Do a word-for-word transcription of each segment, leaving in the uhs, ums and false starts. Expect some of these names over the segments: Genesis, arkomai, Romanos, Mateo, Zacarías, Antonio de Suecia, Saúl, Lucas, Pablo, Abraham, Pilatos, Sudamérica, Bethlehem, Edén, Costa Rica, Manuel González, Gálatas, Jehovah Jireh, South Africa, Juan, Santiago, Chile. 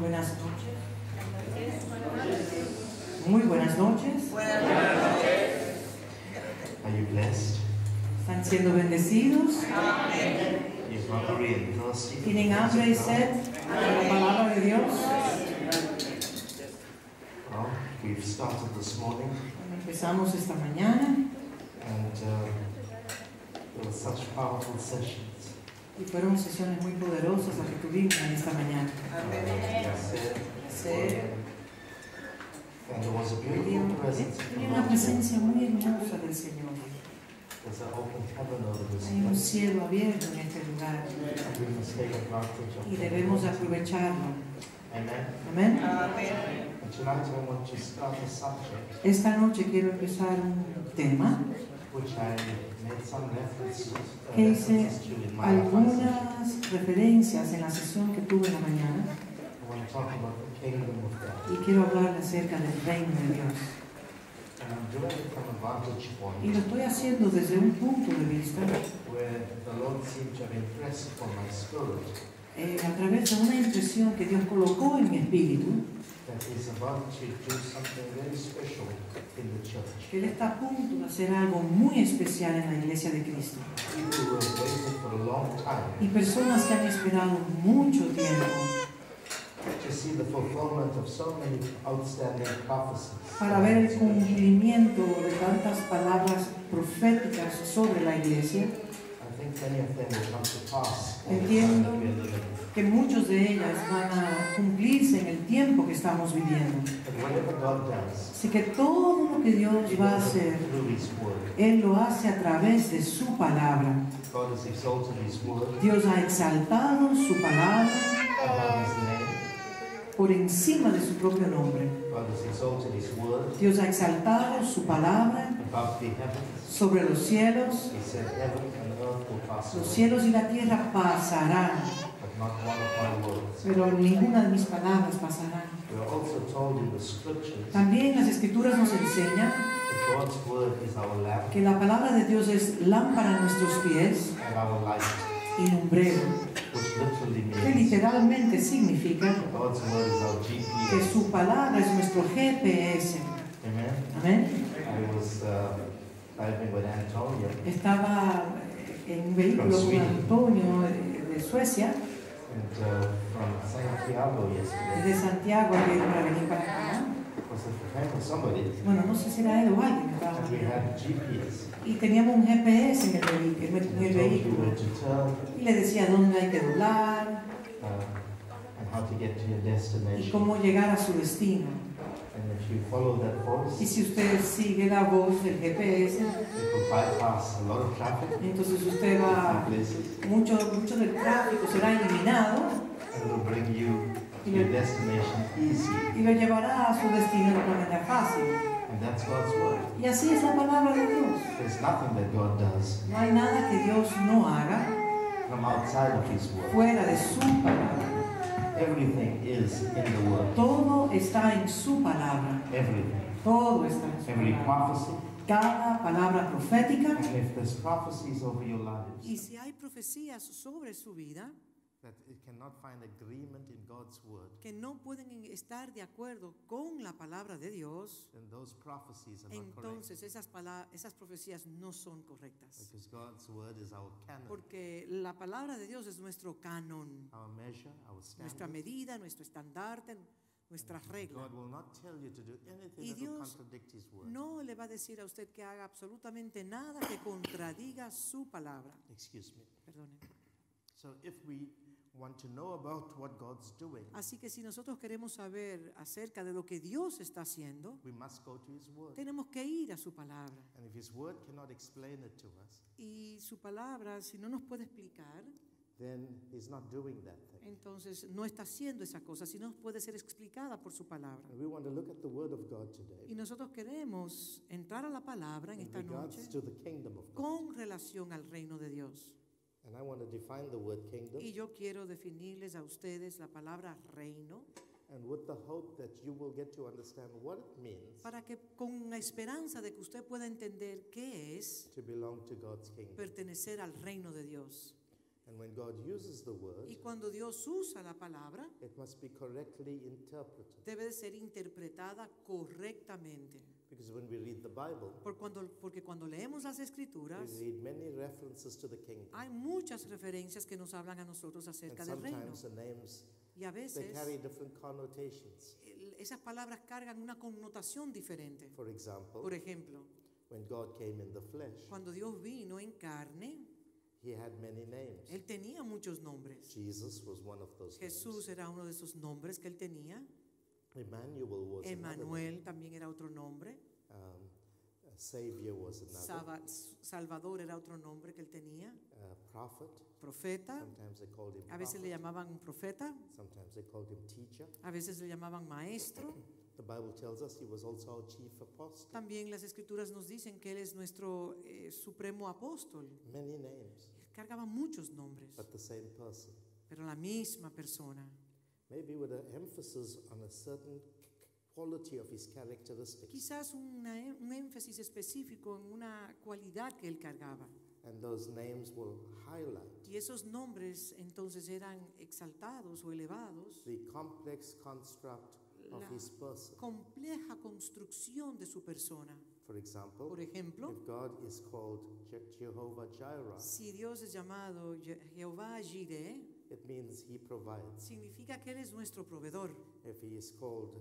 Muy buenas noches. Muy buenas noches. Buenas noches. Are you blessed? ¿Están siendo bendecidos? Amén. ¿Tienen hambre y sed de la palabra de Dios? Well, we've started this morning. Bueno, empezamos esta mañana. And, uh, there were such powerful sessions. Y fueron sesiones muy poderosas las que tuvimos en esta mañana. Tiene una presencia muy hermosa del Señor. Hay un cielo abierto en este lugar y debemos aprovecharlo. Amén. Esta noche quiero empezar un tema que hice algunas referencias en la sesión que tuve en la mañana, y quiero hablar acerca del reino de Dios, y lo estoy haciendo desde un punto de vista eh, a través de una impresión que Dios colocó en mi espíritu, que Él está a punto de hacer algo muy especial en la iglesia de Cristo. Y personas que han esperado mucho tiempo para ver el cumplimiento de tantas palabras proféticas sobre la iglesia. Entiendo que muchos de ellas van a cumplirse en el tiempo que estamos viviendo. Así que todo lo que Dios va a hacer, Él lo hace a través de su palabra. Dios ha exaltado su palabra por encima de su propio nombre. Dios ha exaltado su palabra sobre los cielos. Los cielos y la tierra pasarán, pero ninguna de mis palabras pasará. También las Escrituras nos enseñan que la palabra de Dios es lámpara a nuestros pies y lumbrero, que literalmente significa que su palabra es nuestro G P S. Amén. Estaba en un vehículo con Antonio de Suecia, desde Santiago para venir para acá. Bueno, no sé si era él o alguien estaba. Y teníamos un G P S en el, en el vehículo, y le decía dónde hay que doblar y cómo llegar a su destino. Y si usted sigue la voz del G P S, entonces usted va, mucho, mucho del tráfico será eliminado y lo, y lo llevará a su destino de manera fácil. Y así es la palabra de Dios. No hay nada que Dios no haga fuera de su palabra. Everything is in the word. Todo está en su palabra. Everything. Todo está en su Every palabra. Prophecy. Cada palabra profética. And if there's prophecies over your lives, y si hay profecías sobre su vida, that it cannot find agreement in God's word, que no pueden estar de acuerdo con la palabra de Dios, then those prophecies are not correct. Entonces esas, esas profecías no son correctas. Because God's word is our canon. Porque la palabra de Dios es nuestro canon, our measure, our standard, nuestra medida, nuestro estandarte, nuestras reglas. Y Dios no le va a decir a usted que haga absolutamente nada que contradiga su palabra. Excuse me. Perdone. So if we want to know about what God's doing, así que si nosotros queremos saber acerca de lo que Dios está haciendo, we must go to His word. Tenemos que ir a su palabra. And if His word cannot explain it to us, y su palabra, si no nos puede explicar, then He's not doing that thing. Entonces no está haciendo esa cosa, si no puede ser explicada por su palabra. And we want to look at the word of God today. Y nosotros queremos entrar a la palabra en esta noche con relación al reino de Dios. And I want to define the word kingdom. Y yo quiero definirles a ustedes la palabra reino, para que con la esperanza de que usted pueda entender qué es to belong to God's kingdom. Pertenecer al reino de Dios. And when God uses the word, y cuando Dios usa la palabra, it must be correctly interpreted. Debe de ser interpretada correctamente. Because when we read the Bible, Por cuando, porque cuando leemos las Escrituras, we read many references to the kingdom. Hay muchas referencias que nos hablan a nosotros acerca And del reino. The names, y a veces they carry different connotations. Esas palabras cargan una connotación diferente. For example, Por ejemplo, when God came in the flesh, cuando Dios vino en carne, He had many names. Él tenía muchos nombres. Jesus was one of those Jesús names. Era uno de esos nombres que él tenía. Emmanuel también era otro nombre. Um, Savior was another. Saba Salvador era otro nombre que él tenía. Uh, prophet. Profeta. Sometimes they called him prophet. A veces le llamaban profeta. Sometimes they called him teacher. A veces le llamaban maestro. The Bible tells us he was also our chief apostle. También las Escrituras nos dicen que él es nuestro eh, supremo apóstol. Many names. Cargaba muchos nombres. But the same person. Pero la misma persona. Maybe with an emphasis on a certain quality of his characteristics. Quizás una, un énfasis específico en una cualidad que él cargaba. And those names will highlight. Y esos nombres entonces eran exaltados o elevados. The complex construct of his person. Compleja construcción de su persona. For example, Por ejemplo, if God is called Jehovah Jireh, si Dios es llamado Jehová Jireh, it means he provides. Significa que él es nuestro proveedor. If he is called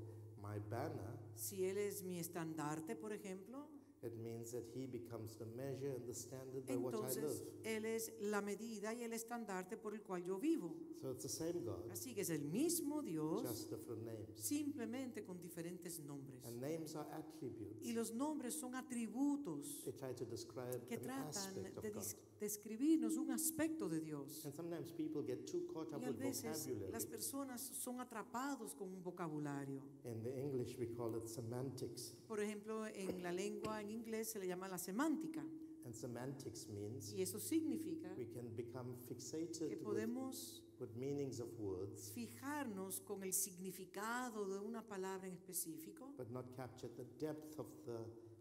my banner, si él es mi estandarte, por ejemplo, it means that he becomes the measure and the standard by which I live. Entonces él es la medida y el estandarte por el cual yo vivo. So it's the same God. Así que es el mismo Dios. Just different names. Simplemente con diferentes nombres. And names are attributes. Y los nombres son atributos. They try to describe que tratan an aspect de of God. Describirnos un aspecto de Dios. Y a veces las personas son atrapados con un vocabulario. In the English we call it semantics. Por ejemplo, en la lengua en inglés se le llama la semántica. And semantics means y eso significa we can become fixated que podemos with, with meanings of words, fijarnos con el significado de una palabra en específico, but not capture the depth of the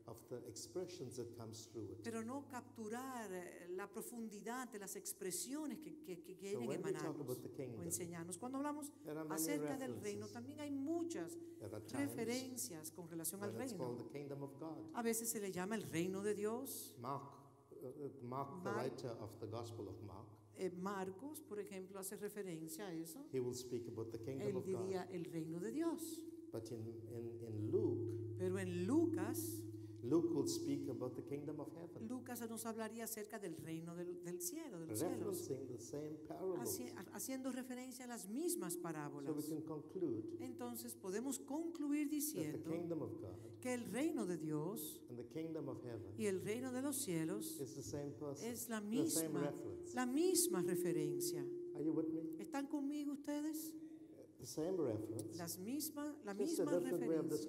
Of the expressions that comes through it. Pero no capturar la profundidad de las expresiones que, que, que quieren so emanarnos kingdom, o enseñarnos. Cuando hablamos acerca del reino, también hay muchas referencias con relación al reino. A veces se le llama el reino de Dios. Mark, uh, Mark, Mark the writer of the Gospel of Mark. Eh, Marcos, por ejemplo, hace referencia a eso. He will speak about the kingdom Él diría of God. El reino de Dios. But in, in, in Luke, Pero en Lucas, Luke will speak about the kingdom of heaven. Lucas nos hablaría acerca del reino del, del cielo, de los cielos. The same Haci haciendo referencia a las mismas parábolas. So we can conclude Entonces podemos concluir diciendo que el reino de Dios and the kingdom of heaven y el reino de los cielos is the same person, es la misma, la misma referencia. Are you with me? ¿Están conmigo ustedes? The same reference, Las misma, la misma referencia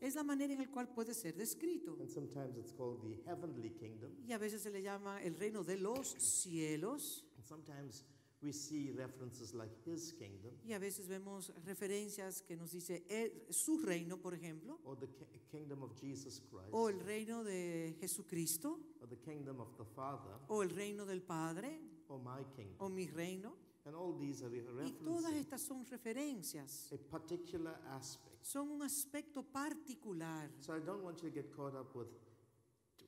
es la manera en la cual puede ser descrito. And sometimes it's called the heavenly kingdom. Y a veces se le llama el reino de los cielos. And sometimes we see references like his kingdom. Y a veces vemos referencias que nos dice el, su reino, por ejemplo. Or the kingdom of Jesus Christ. O el reino de Jesucristo. Or the kingdom of the Father. O el reino del Padre. Or my kingdom. O mi reino. And all these are y todas estas son referencias. A particular aspect. Son un aspecto particular. So I don't want you to get caught up with,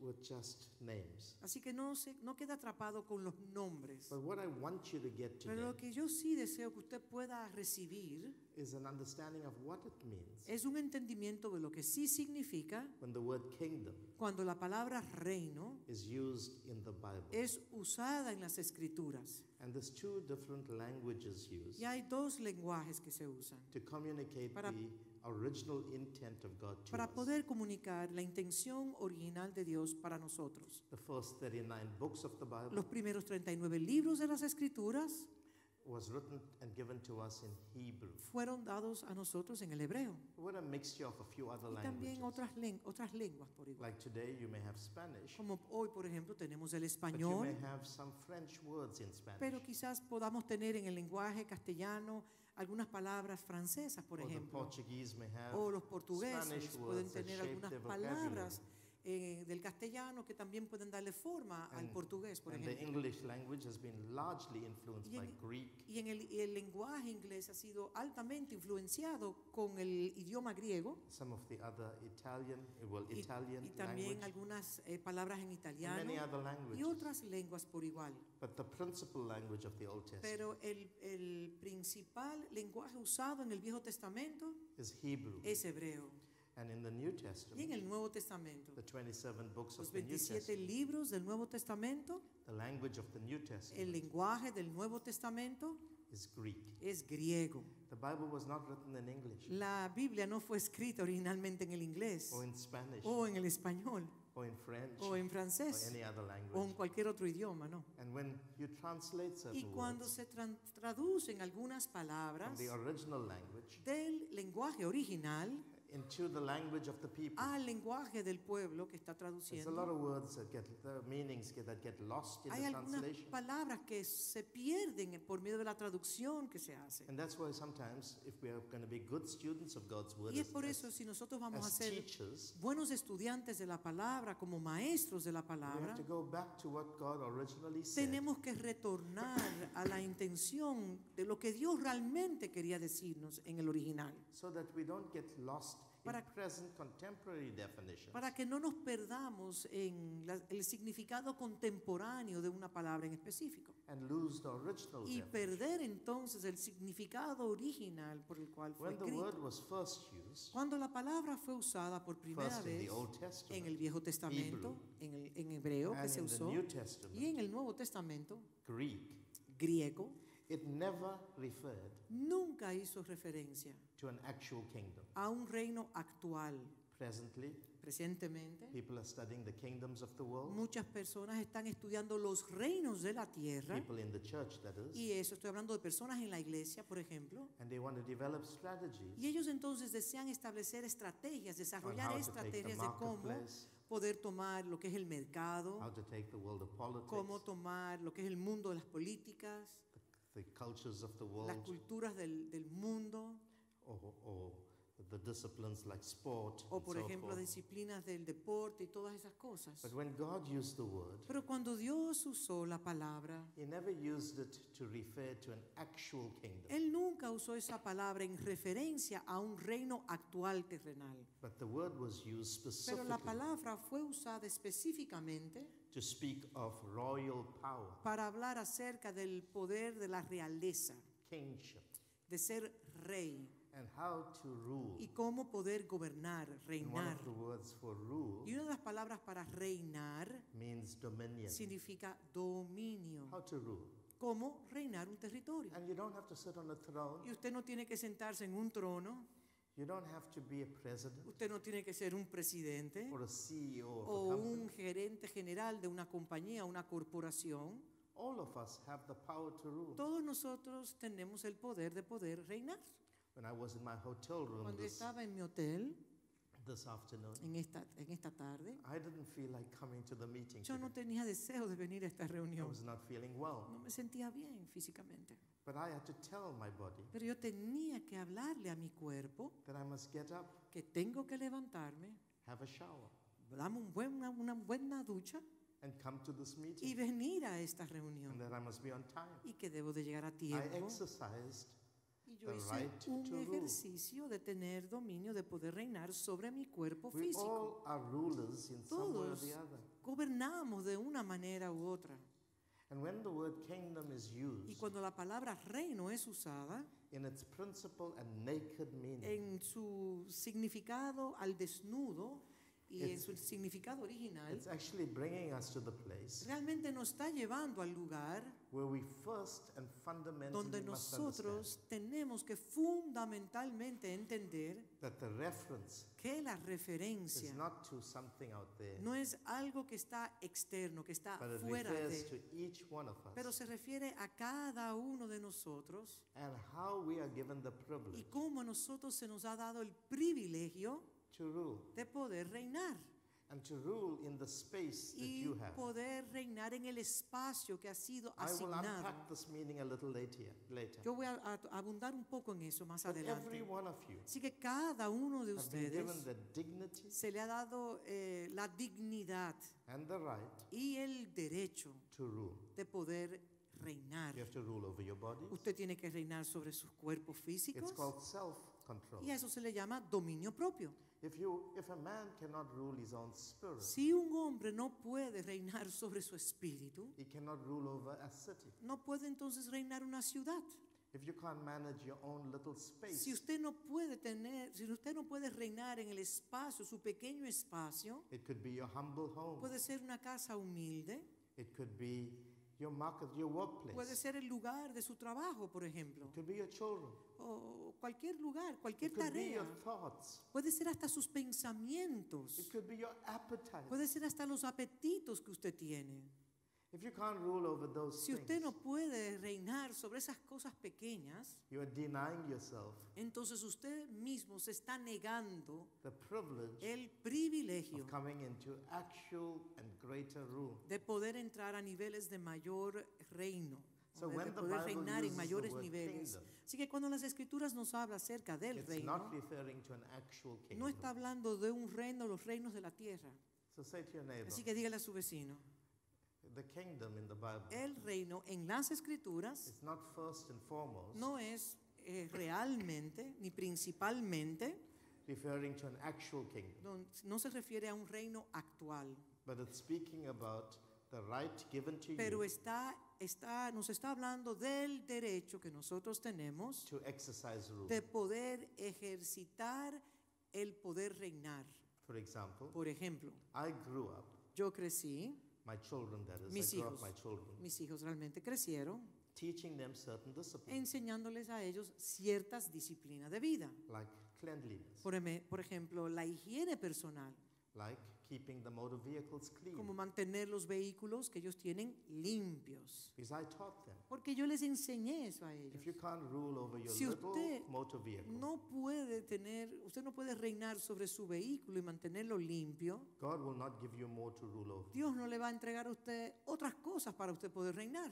with just names. Así que no se no queda atrapado con los nombres. But what I want you to get today. Pero lo que yo sí deseo que usted pueda recibir is an understanding of what it means. Es un entendimiento de lo que sí significa when the word kingdom cuando la palabra reino is used in the Bible. Es usada en las Escrituras. And there's two different languages used. Y hay dos lenguajes que se usan to communicate para, the original intent of God to para poder us. Comunicar la intención original de Dios para nosotros. The first thirty-nine books of the Bible Los primeros treinta y nueve libros de las Escrituras was written and given to us in Hebrew. Fueron dados a nosotros en el hebreo. What a mixture of a few other languages. Y también otras, len otras lenguas por igual. Like today you may have Spanish, como hoy, por ejemplo, tenemos el español. But you may have some French words in Spanish. Pero quizás podamos tener en el lenguaje castellano algunas palabras francesas, por ejemplo. Or the Portuguese may have o los portugueses Spanish pueden tener algunas palabras eh, del castellano que también pueden darle forma and, al portugués, por ejemplo. The English language has been largely influenced y en, by Greek. Y en el, el lenguaje inglés ha sido altamente influenciado con el idioma griego. Some of the other Italian, well, y, Italian y también language. Algunas eh, palabras en italiano and many other languages. Y otras lenguas por igual. But the principal language of the Old Testament. Pero el, el principal lenguaje usado en el Viejo Testamento is Hebrew. Es hebreo. And in the New Testament, y en el Nuevo Testamento, the twenty-seven books los veintisiete libros del Nuevo Testamento, the language of the New Testament, el lenguaje del Nuevo Testamento is Greek. Es griego. The Bible was not written in English. La Biblia no fue escrita originalmente en el inglés, or in Spanish, o en el español, or in French, o en francés, or any other language. O en cualquier otro idioma, no. And when you translate certain y cuando words, se tra traducen algunas palabras the original language, del lenguaje original, into the language of the people. Al lenguaje del pueblo que está traduciendo. There's a lot of words that get the meanings that get lost in Hay the algunas translation. Palabras que se pierden por medio de la traducción que se hace. And that's why sometimes if we are going to be good students of God's word. Y es por as, eso si nosotros vamos a ser teachers, buenos estudiantes de la palabra como maestros de la palabra. We have to go back to what God originally said. Tenemos que retornar a la intención de lo que Dios realmente quería decirnos en el original. So that we don't get lost Para, present contemporary definitions. Para que no nos perdamos en la, el significado contemporáneo de una palabra en específico and lose the original y perder entonces el significado original por el cual fue When escrito. The word was first used, cuando la palabra fue usada por primera vez en el Viejo Testamento, Hebrew, en, el, en hebreo que se usó, y en el Nuevo Testamento, Greek, griego, it never referred nunca hizo referencia to an actual kingdom. A un reino actual. Presently, Presentemente, people are studying the kingdoms of the world. Muchas personas están estudiando los reinos de la tierra. People in the church, that is. Y eso estoy hablando de personas en la iglesia, por ejemplo. And they want to develop strategies. Y ellos entonces desean establecer estrategias, desarrollar estrategias de cómo poder tomar lo que es el mercado, how to take the world of politics, cómo tomar lo que es el mundo de las políticas, the cultures of the world, las culturas del, del mundo, or, or the disciplines like sport, o por ejemplo so disciplinas del deporte y todas esas cosas. But when God used the word, pero cuando Dios usó la palabra, he never used it to refer to an actual kingdom. Él nunca usó esa palabra en referencia a un reino actual terrenal. But the word was used specifically, pero la palabra fue usada específicamente to speak of royal power, para hablar acerca del poder de la realeza, kingship, de ser rey, and how to rule, y cómo poder gobernar, reinar. Y una de las palabras para reinar means dominion, significa dominio. How to rule, cómo reinar un territorio. And you don't have to sit on a throne. Y usted no tiene que sentarse en un trono. You don't have to be a president, usted no tiene que ser un presidente or a C E O of o a un gerente general de una compañía, una corporación. All of us have the power to rule. Todos nosotros tenemos el poder de poder reinar. When I was in my hotel room Cuando this, estaba en mi hotel this afternoon, en, esta, en esta tarde, I didn't feel like coming to the meeting yo today. No tenía deseo de venir a esta reunión. I was not feeling well. No me sentía bien físicamente. But I had to tell my body, pero yo tenía que hablarle a mi cuerpo that I must get up, que tengo que levantarme, have a shower, dame un buen, una, una buena ducha and come to this meeting, y venir a esta reunión and that I must be on time. Y que debo de llegar a tiempo. I exercised y yo the hice right un to ejercicio rule. De tener dominio, de poder reinar sobre mi cuerpo We físico. All are rulers in some way or the other. Todos gobernamos de una manera u otra. And when the word kingdom is used, y cuando la palabra reino es usada in its principal and naked meaning, en su significado al desnudo y en su significado original, it's actually bringing us to the place realmente nos está llevando al lugar where we first and fundamentally donde nosotros tenemos que fundamentalmente entender that the reference que la referencia is not to something out there, no es algo que está externo, que está but fuera it refers de, to each one of us, pero se refiere a cada uno de nosotros and how we are given the privilege, y cómo a nosotros se nos ha dado el privilegio to rule. De poder reinar. And to rule in the space that you have. Y poder reinar en el espacio que ha sido asignado. I will unpack this meaning a little later. later. Yo voy a, a abundar un poco en eso más But adelante. Every one of you Así que cada uno de ustedes given the dignity se le ha dado eh, la dignidad and the right y el derecho to rule. de poder reinar. You have to rule over your bodies. Usted tiene que reinar sobre sus cuerpos físicos. It's called self-control. Y a eso se le llama dominio propio. If you, if a man cannot rule his own spirit, si un hombre no puede reinar sobre su espíritu, he cannot rule over a city. No puede entonces reinar una ciudad. If you can't manage your own little space, si usted no puede tener, si usted no puede reinar en el espacio, su pequeño espacio, it could be your humble home. Puede ser una casa humilde. It could be your market, your workplace. Puede ser el lugar de su trabajo, por ejemplo. It could be your children. O cualquier lugar, cualquier tarea. Puede ser hasta sus pensamientos. Puede ser hasta los apetitos que usted tiene. If you can't rule over those si usted things, no puede reinar sobre esas cosas pequeñas, you are denying yourself entonces usted mismo se está negando the privilege el privilegio of coming into actual and greater rule. De poder entrar a niveles de mayor reino. So de poder reinar en mayores niveles. Kingdom, Así que cuando las Escrituras nos habla acerca del reino, no está hablando de un reino, los reinos de la tierra. So say to your neighbor, Así que dígale a su vecino, the kingdom in the Bible, el reino en las Escrituras it's not first and foremost, no es eh, realmente ni principalmente referring to an actual kingdom, no, no se refiere a un reino actual, but it's speaking about the right given to pero you está Está, nos está hablando del derecho que nosotros tenemos to exercise rule. De poder ejercitar el poder reinar. For example, Por ejemplo, I grew up, yo crecí, my children, that is, mis, I hijos, grew up my children, mis hijos realmente crecieron teaching them certain disciplines, enseñándoles a ellos ciertas disciplinas de vida, like cleanliness. Por, por ejemplo, la higiene personal. Like keeping the motor vehicles clean. Como mantener los vehículos que ellos tienen limpios. Because I taught them. Porque yo les enseñé eso a ellos. If you can't rule over your si usted motor vehicle, no puede tener, usted no puede reinar sobre su vehículo y mantenerlo limpio, God will not give you more to rule over. Dios no le va a entregar a usted otras cosas para usted poder reinar.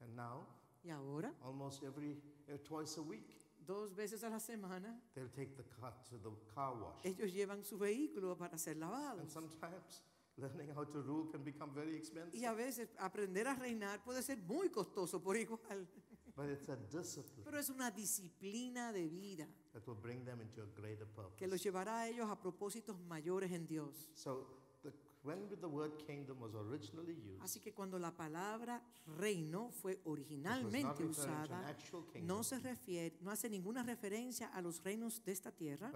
And now, y ahora, almost every uh, twice a week, dos veces a la semana, they'll take the car to the car wash. Ellos llevan su vehículo para ser lavados. And sometimes learning how to rule can become very expensive. Y a veces aprender a reinar puede ser muy costoso por igual. But it's a discipline. Pero es una disciplina de vida that will bring them into a greater purpose. Que los llevará a ellos a propósitos mayores en Dios. So the, when the word kingdom was originally used, así que cuando la palabra reino fue originalmente usada, kingdom, no se refiere, no hace ninguna referencia a los reinos de esta tierra,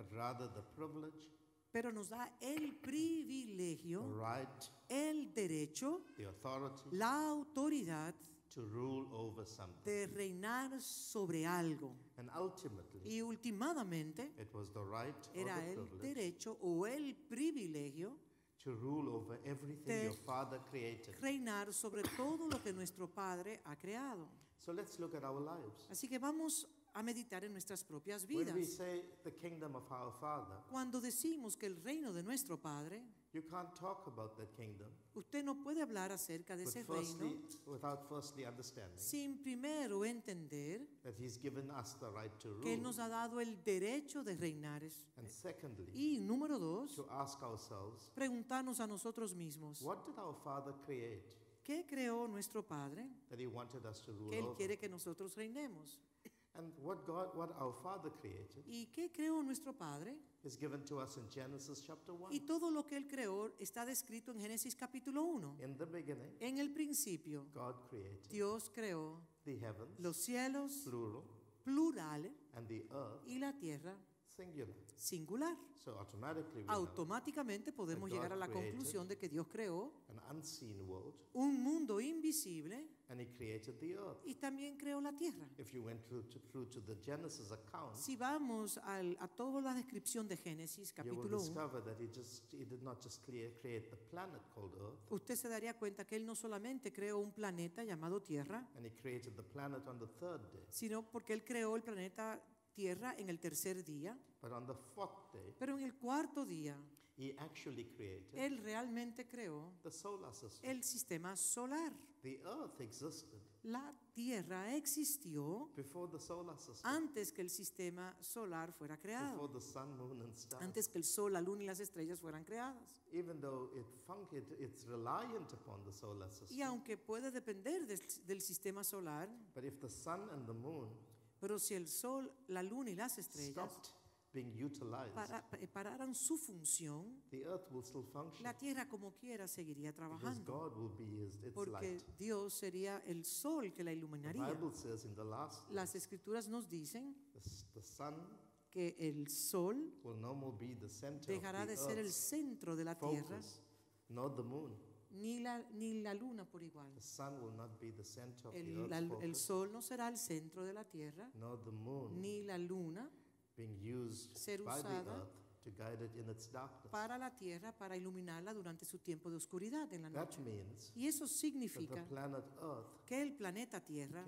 pero nos da el privilegio, right, el derecho, la autoridad to rule over something. De reinar sobre algo. And ultimately, y últimamente right era el derecho o el privilegio to rule over everything your Father created. Reinar sobre todo lo que nuestro Padre ha creado. So let's look at our lives. Así que vamos a meditar en nuestras propias vidas. When we say the kingdom of our Father, cuando decimos que el reino de nuestro Padre, you can't talk about that kingdom, usted no puede hablar acerca de ese reino without firstly understanding, sin primero entender that he's given us the right to rule, que Él nos ha dado el derecho de reinar. And secondly, y número dos, to ask ourselves, preguntarnos a nosotros mismos, what did our Father create, ¿qué creó nuestro Padre that he wanted us to rule que Él over? Quiere que nosotros reinemos. And what God, what our Father created, ¿y qué creó nuestro Padre? Is given to us in Genesis chapter one. Y todo lo que Él creó está descrito en Génesis capítulo uno. In the beginning, en el principio, God created, Dios creó the heavens, los cielos, plural, plural, and the earth, y la tierra, singular. singular. So automatically we Automáticamente know podemos llegar a la conclusión de que Dios creó an unseen world, un mundo invisible, and he created the earth. Y también creó la tierra. If you went through to, through to the Genesis account, si vamos al, a toda la descripción de Génesis capítulo uno, usted se daría cuenta que Él no solamente creó un planeta llamado Tierra, and he created the planet on the third day, sino porque Él creó el planeta tierra en el tercer día. But on the fourth day, Pero en el cuarto día, he actually created él realmente creó the solar system. El sistema solar. The earth existed. La tierra existió before the solar system. Antes que el sistema solar fuera creado. Before the sun, moon, and stars. Antes que el sol, la luna y las estrellas fueran creadas. Even though it funked, it's reliant upon the solar system. Y aunque puede depender de, del sistema solar, but if the sun and the moon pero si el sol, la luna y las estrellas para, pararan su función, la tierra como quiera seguiría trabajando porque Dios sería el sol que la iluminaría. Las Escrituras nos dicen que el sol dejará de ser el centro de la tierra, ni la, ni la luna por igual. El, la, el sol no será el centro de la tierra, ni la luna ser usada para la tierra para iluminarla durante su tiempo de oscuridad en la noche. Y eso significa que el planeta Tierra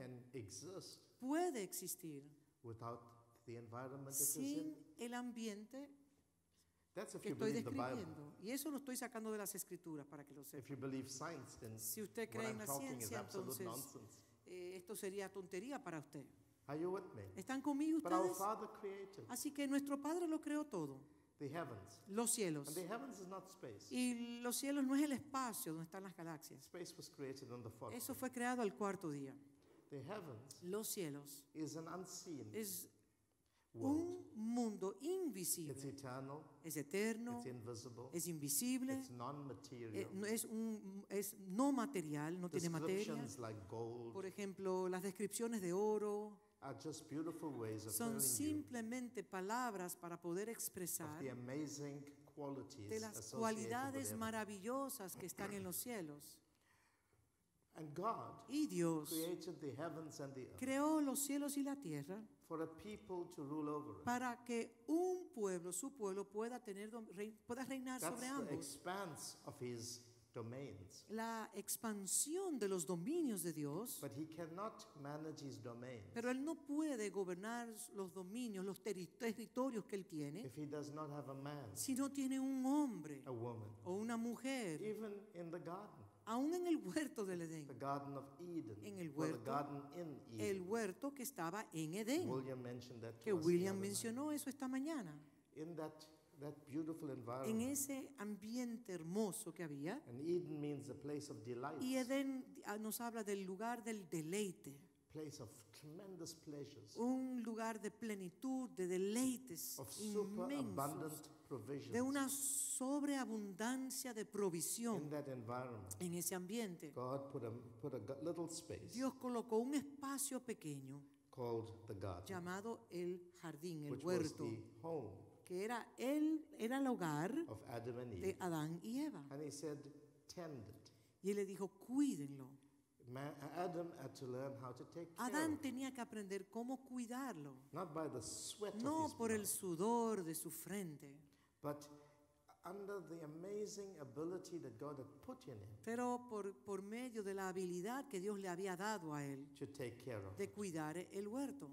puede existir sin el ambiente que estoy describiendo. Y eso lo estoy sacando de las Escrituras para que lo sepan. Si usted cree en la ciencia, entonces eh, esto sería tontería para usted. ¿Están conmigo ustedes? Así que nuestro Padre lo creó todo. Los cielos. Y los cielos no es el espacio donde están las galaxias. Eso fue creado al cuarto día. Los cielos es un mundo invisible. It's eternal, es eterno, it's es invisible, it's es, un, es no material, no tiene materia. Like gold, por ejemplo, las descripciones de oro are just beautiful ways of son simplemente palabras para poder expresar de las cualidades maravillosas que están en los cielos. And God y Dios created the heavens and the earth. Creó los cielos y la tierra for a people to rule over it. Para que un pueblo, su pueblo, pueda, tener, pueda reinar That's sobre ambos. The expanse of his domains. La expansión de los dominios de Dios. But he cannot manage his domains. Pero él no puede gobernar los dominios, los terri territorios que él tiene. If he does not have a man, si no tiene un hombre a woman, o una mujer. Even in the garden. Aún en el huerto del Edén, Eden, en el huerto, Eden, el huerto que estaba en Edén, William que William mencionó eso esta mañana, that, that en ese ambiente hermoso que había, y Edén nos habla del lugar del deleite, place of tremendous pleasures, un lugar de plenitud, de deleites inmensos, de una sobreabundancia de provisión. En ese ambiente, God put a, put a little space, Dios colocó un espacio pequeño called the garden, llamado el jardín, el huerto, que era el, era el hogar de Adán y Eva. And he said, tend it. Y él le dijo, cuídenlo. Adam had to learn how to take care Adán tenía que aprender cómo cuidarlo, not by the sweat no of his por blood, el sudor de su frente, but under the amazing ability that God had put in him, pero por, por medio de la habilidad que Dios le había dado a él to take care of de cuidar el huerto.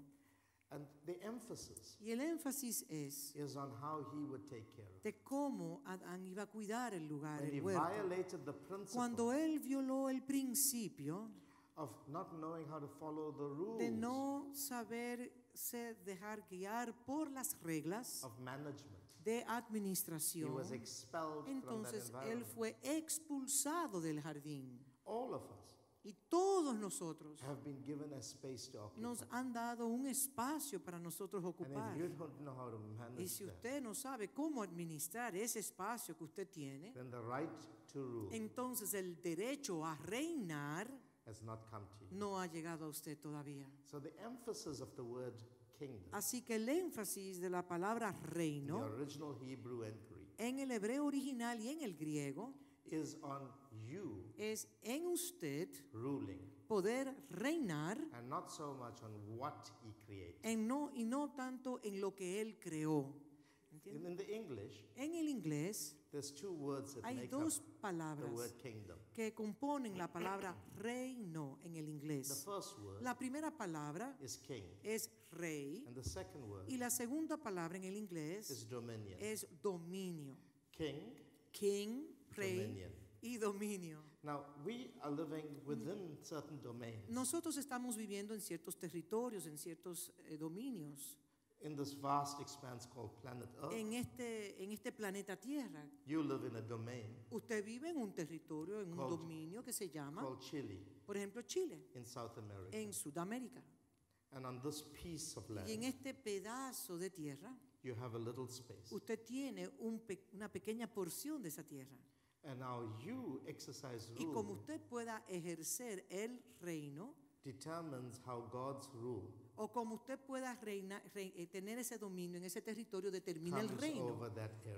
And the emphasis y el énfasis es is on how he would take care of. De cómo Adán iba a cuidar el lugar, when el huerto. Cuando él violó el principio of not knowing how to follow the rules, de no saberse dejar guiar por las reglas of management, de administración, he was expelled entonces from that environment. Él fue expulsado del jardín. All of us. Y todos nosotros nos han dado un espacio para nosotros ocupar. Y si usted no sabe cómo administrar ese espacio que usted tiene, entonces el derecho a reinar no ha llegado a usted todavía. Así que el énfasis de la palabra reino en el hebreo original y en el griego is on you es en usted ruling, poder reinar and not so much on what he created. En no, y no tanto en lo que él creó. ¿Entiendes? In the English, en el inglés two words that hay make dos up palabras the word kingdom. Que componen la palabra reino en el inglés. The first word la primera palabra is king, es rey, and the second word y la segunda palabra en el inglés is dominion. Es dominio. King, king, rey dominion. Y dominio. Now, we are living within certain domains. Nosotros estamos viviendo en ciertos territorios, en ciertos eh, dominios. In this vast expanse called planet Earth, en este en este planeta Tierra, you live in a domain. Usted vive en un territorio, en called, un dominio que se llama Chile. Por ejemplo, Chile. In South America. En Sudamérica. And on this piece of land, y en este pedazo de tierra, you have a little space. Usted tiene un pe una pequeña porción de esa tierra. And now you exercise rule, y como usted pueda ejercer el reino, determines how God's rule, o como usted pueda reina, re, tener ese dominio en ese territorio, determina el reino.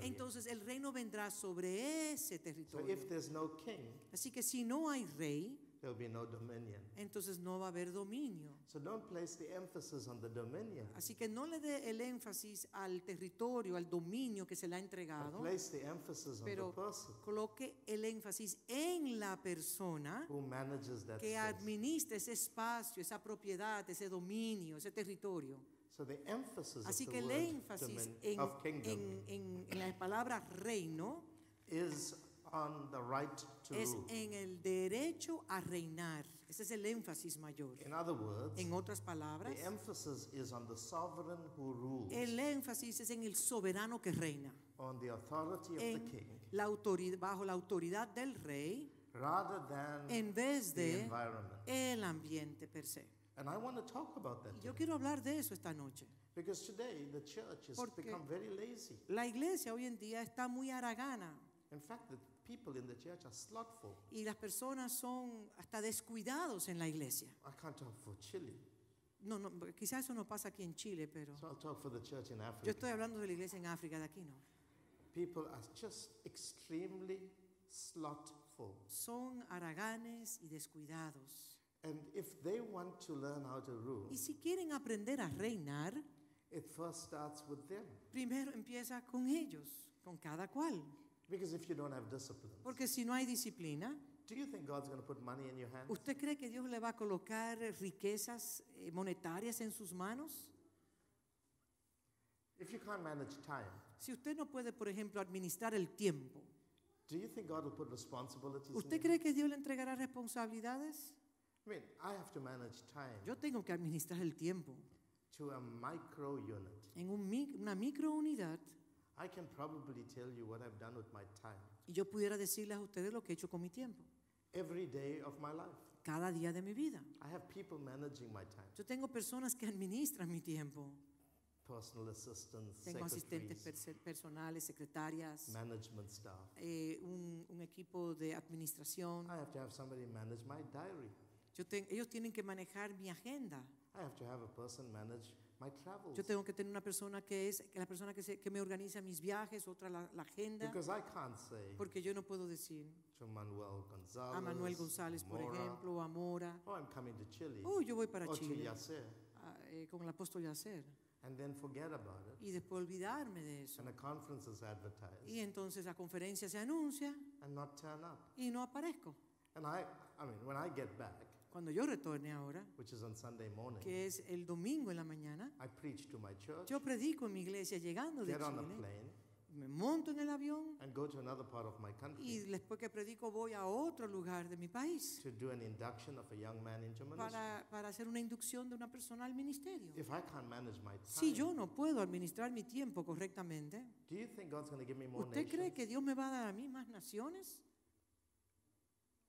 Entonces el reino vendrá sobre ese territorio. So no king, así que si no hay rey, no entonces no va a haber dominio. So don't place the emphasis on the dominion, así que no le dé el énfasis al territorio, al dominio que se le ha entregado, place the emphasis pero on the person, coloque el énfasis en la persona who manages that que space, administra ese espacio, esa propiedad, ese dominio, ese territorio. So the emphasis así que el énfasis en, en, en, en la palabra reino es on the right to es rule. En el derecho a reinar. Ese es el énfasis mayor. In other words, en otras palabras, the emphasis is on the sovereign who rules. El énfasis es en el soberano que reina. On the authority of en the king. La autoridad, bajo la autoridad del rey, rather than en vez de the environment. El ambiente per se. And I want to talk about that. Yo quiero hablar de eso esta noche. Because today the church has Porque become very lazy. La iglesia hoy en día está muy haragana. In fact, the people in the church are slothful. Y las personas son hasta descuidados en la iglesia. I can't talk for Chile. No, no, quizás eso no pasa aquí en Chile, pero so I'll talk for the church in Africa. Yo estoy hablando de la iglesia en África, de aquí no. People are just extremely slothful. Son haraganes y descuidados. And if they want to learn how to rule, y si quieren aprender a reinar, it first starts with them. Primero empieza con ellos, con cada cual. Because if you don't have discipline, porque si no hay disciplina, do you think God's going to put money in your hands? ¿Usted cree que Dios le va a colocar riquezas monetarias en sus manos? If you can't manage time, si usted no puede, por ejemplo, administrar el tiempo, do you think God will put responsibilities ¿usted cree que Dios le entregará responsabilidades? I mean, I have to manage time. Yo tengo que administrar el tiempo. To a micro unit. En un mic una micro unidad. I can probably tell you what I've done with my time. Y yo pudiera decirles a ustedes lo que he hecho con mi tiempo. Every day of my life. Cada día de mi vida. I have people managing my time. Yo tengo personas que administran mi tiempo. Personal assistants, tengo asistentes per personales, secretarias, management staff. Eh, un, un equipo de administración. I have to have somebody manage my diary. Yo te ellos tienen que manejar mi agenda. I have to have a person manage my travels. Yo tengo que tener una persona que es la persona que, se, que me organiza mis viajes, otra la, la agenda. Because I can't say porque yo no puedo decir to Manuel González, a Manuel González, Mora, por ejemplo, a Mora. Oh, I'm coming to Chile. Oh, yo voy para Chile. A, eh, con el apóstol Yacer. And then forget about it. Y después olvidarme de eso. And a conference is advertised. Y entonces la conferencia se anuncia. And not turn up. Y no aparezco. And I, I mean, when I get back, cuando yo retorne ahora, morning, que es el domingo en la mañana, church, yo predico en mi iglesia llegando de Chile, plane, me monto en el avión country, y después que predico voy a otro lugar de mi país para, para hacer una inducción de una persona al ministerio. If I can't manage my time, si yo no puedo administrar mi tiempo correctamente, do you think God's gonna give me more ¿usted nations? Cree que Dios me va a dar a mí más naciones?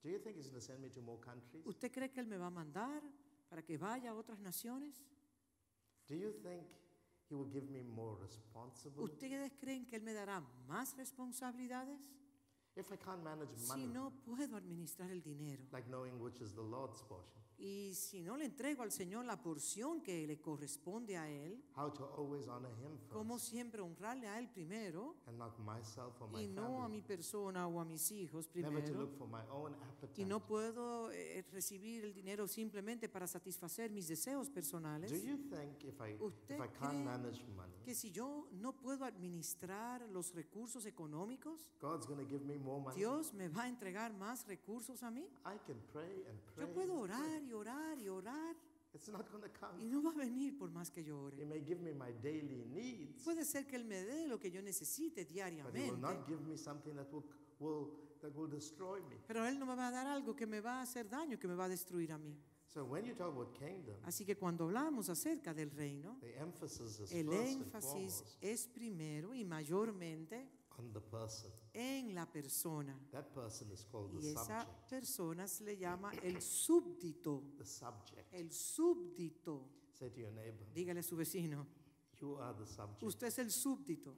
Do you think he's going to send me to more countries? ¿Usted cree que él me va a mandar para que vaya a otras naciones? Do you think he will give me more responsibilities? ¿Ustedes creen que él me dará más responsabilidades? If I can't manage money, si no puedo administrar el dinero, like knowing which is the Lord's portion. Y si no le entrego al Señor la porción que le corresponde a Él, how to always honor him first, como siempre honrarle a Él primero, and not myself or my y no family, a mi persona o a mis hijos primero, never to look for my own appetite, y no puedo eh, recibir el dinero simplemente para satisfacer mis deseos personales. Do you think if I, ¿Usted if I can't cree manage money, que si yo no puedo administrar los recursos económicos, God's gonna give me more money? Dios me va a entregar más recursos a mí? I can pray and pray, yo puedo orar y orar y orar, it's not gonna come, y no va a venir por más que yo ore. He may give me my daily needs, puede ser que Él me dé lo que yo necesite diariamente, but he will not give me something that will, will, that will destroy me. Pero Él no me va a dar algo que me va a hacer daño, que me va a destruir a mí. So when you talk about kingdom, así que cuando hablamos acerca del reino, the emphasis is el énfasis es primero y mayormente on the person, en la persona. That person is called y the esa subject, persona se le llama el súbdito. The subject. El súbdito. Say to your neighbor, dígale a su vecino, you are the subject. Usted es el súbdito.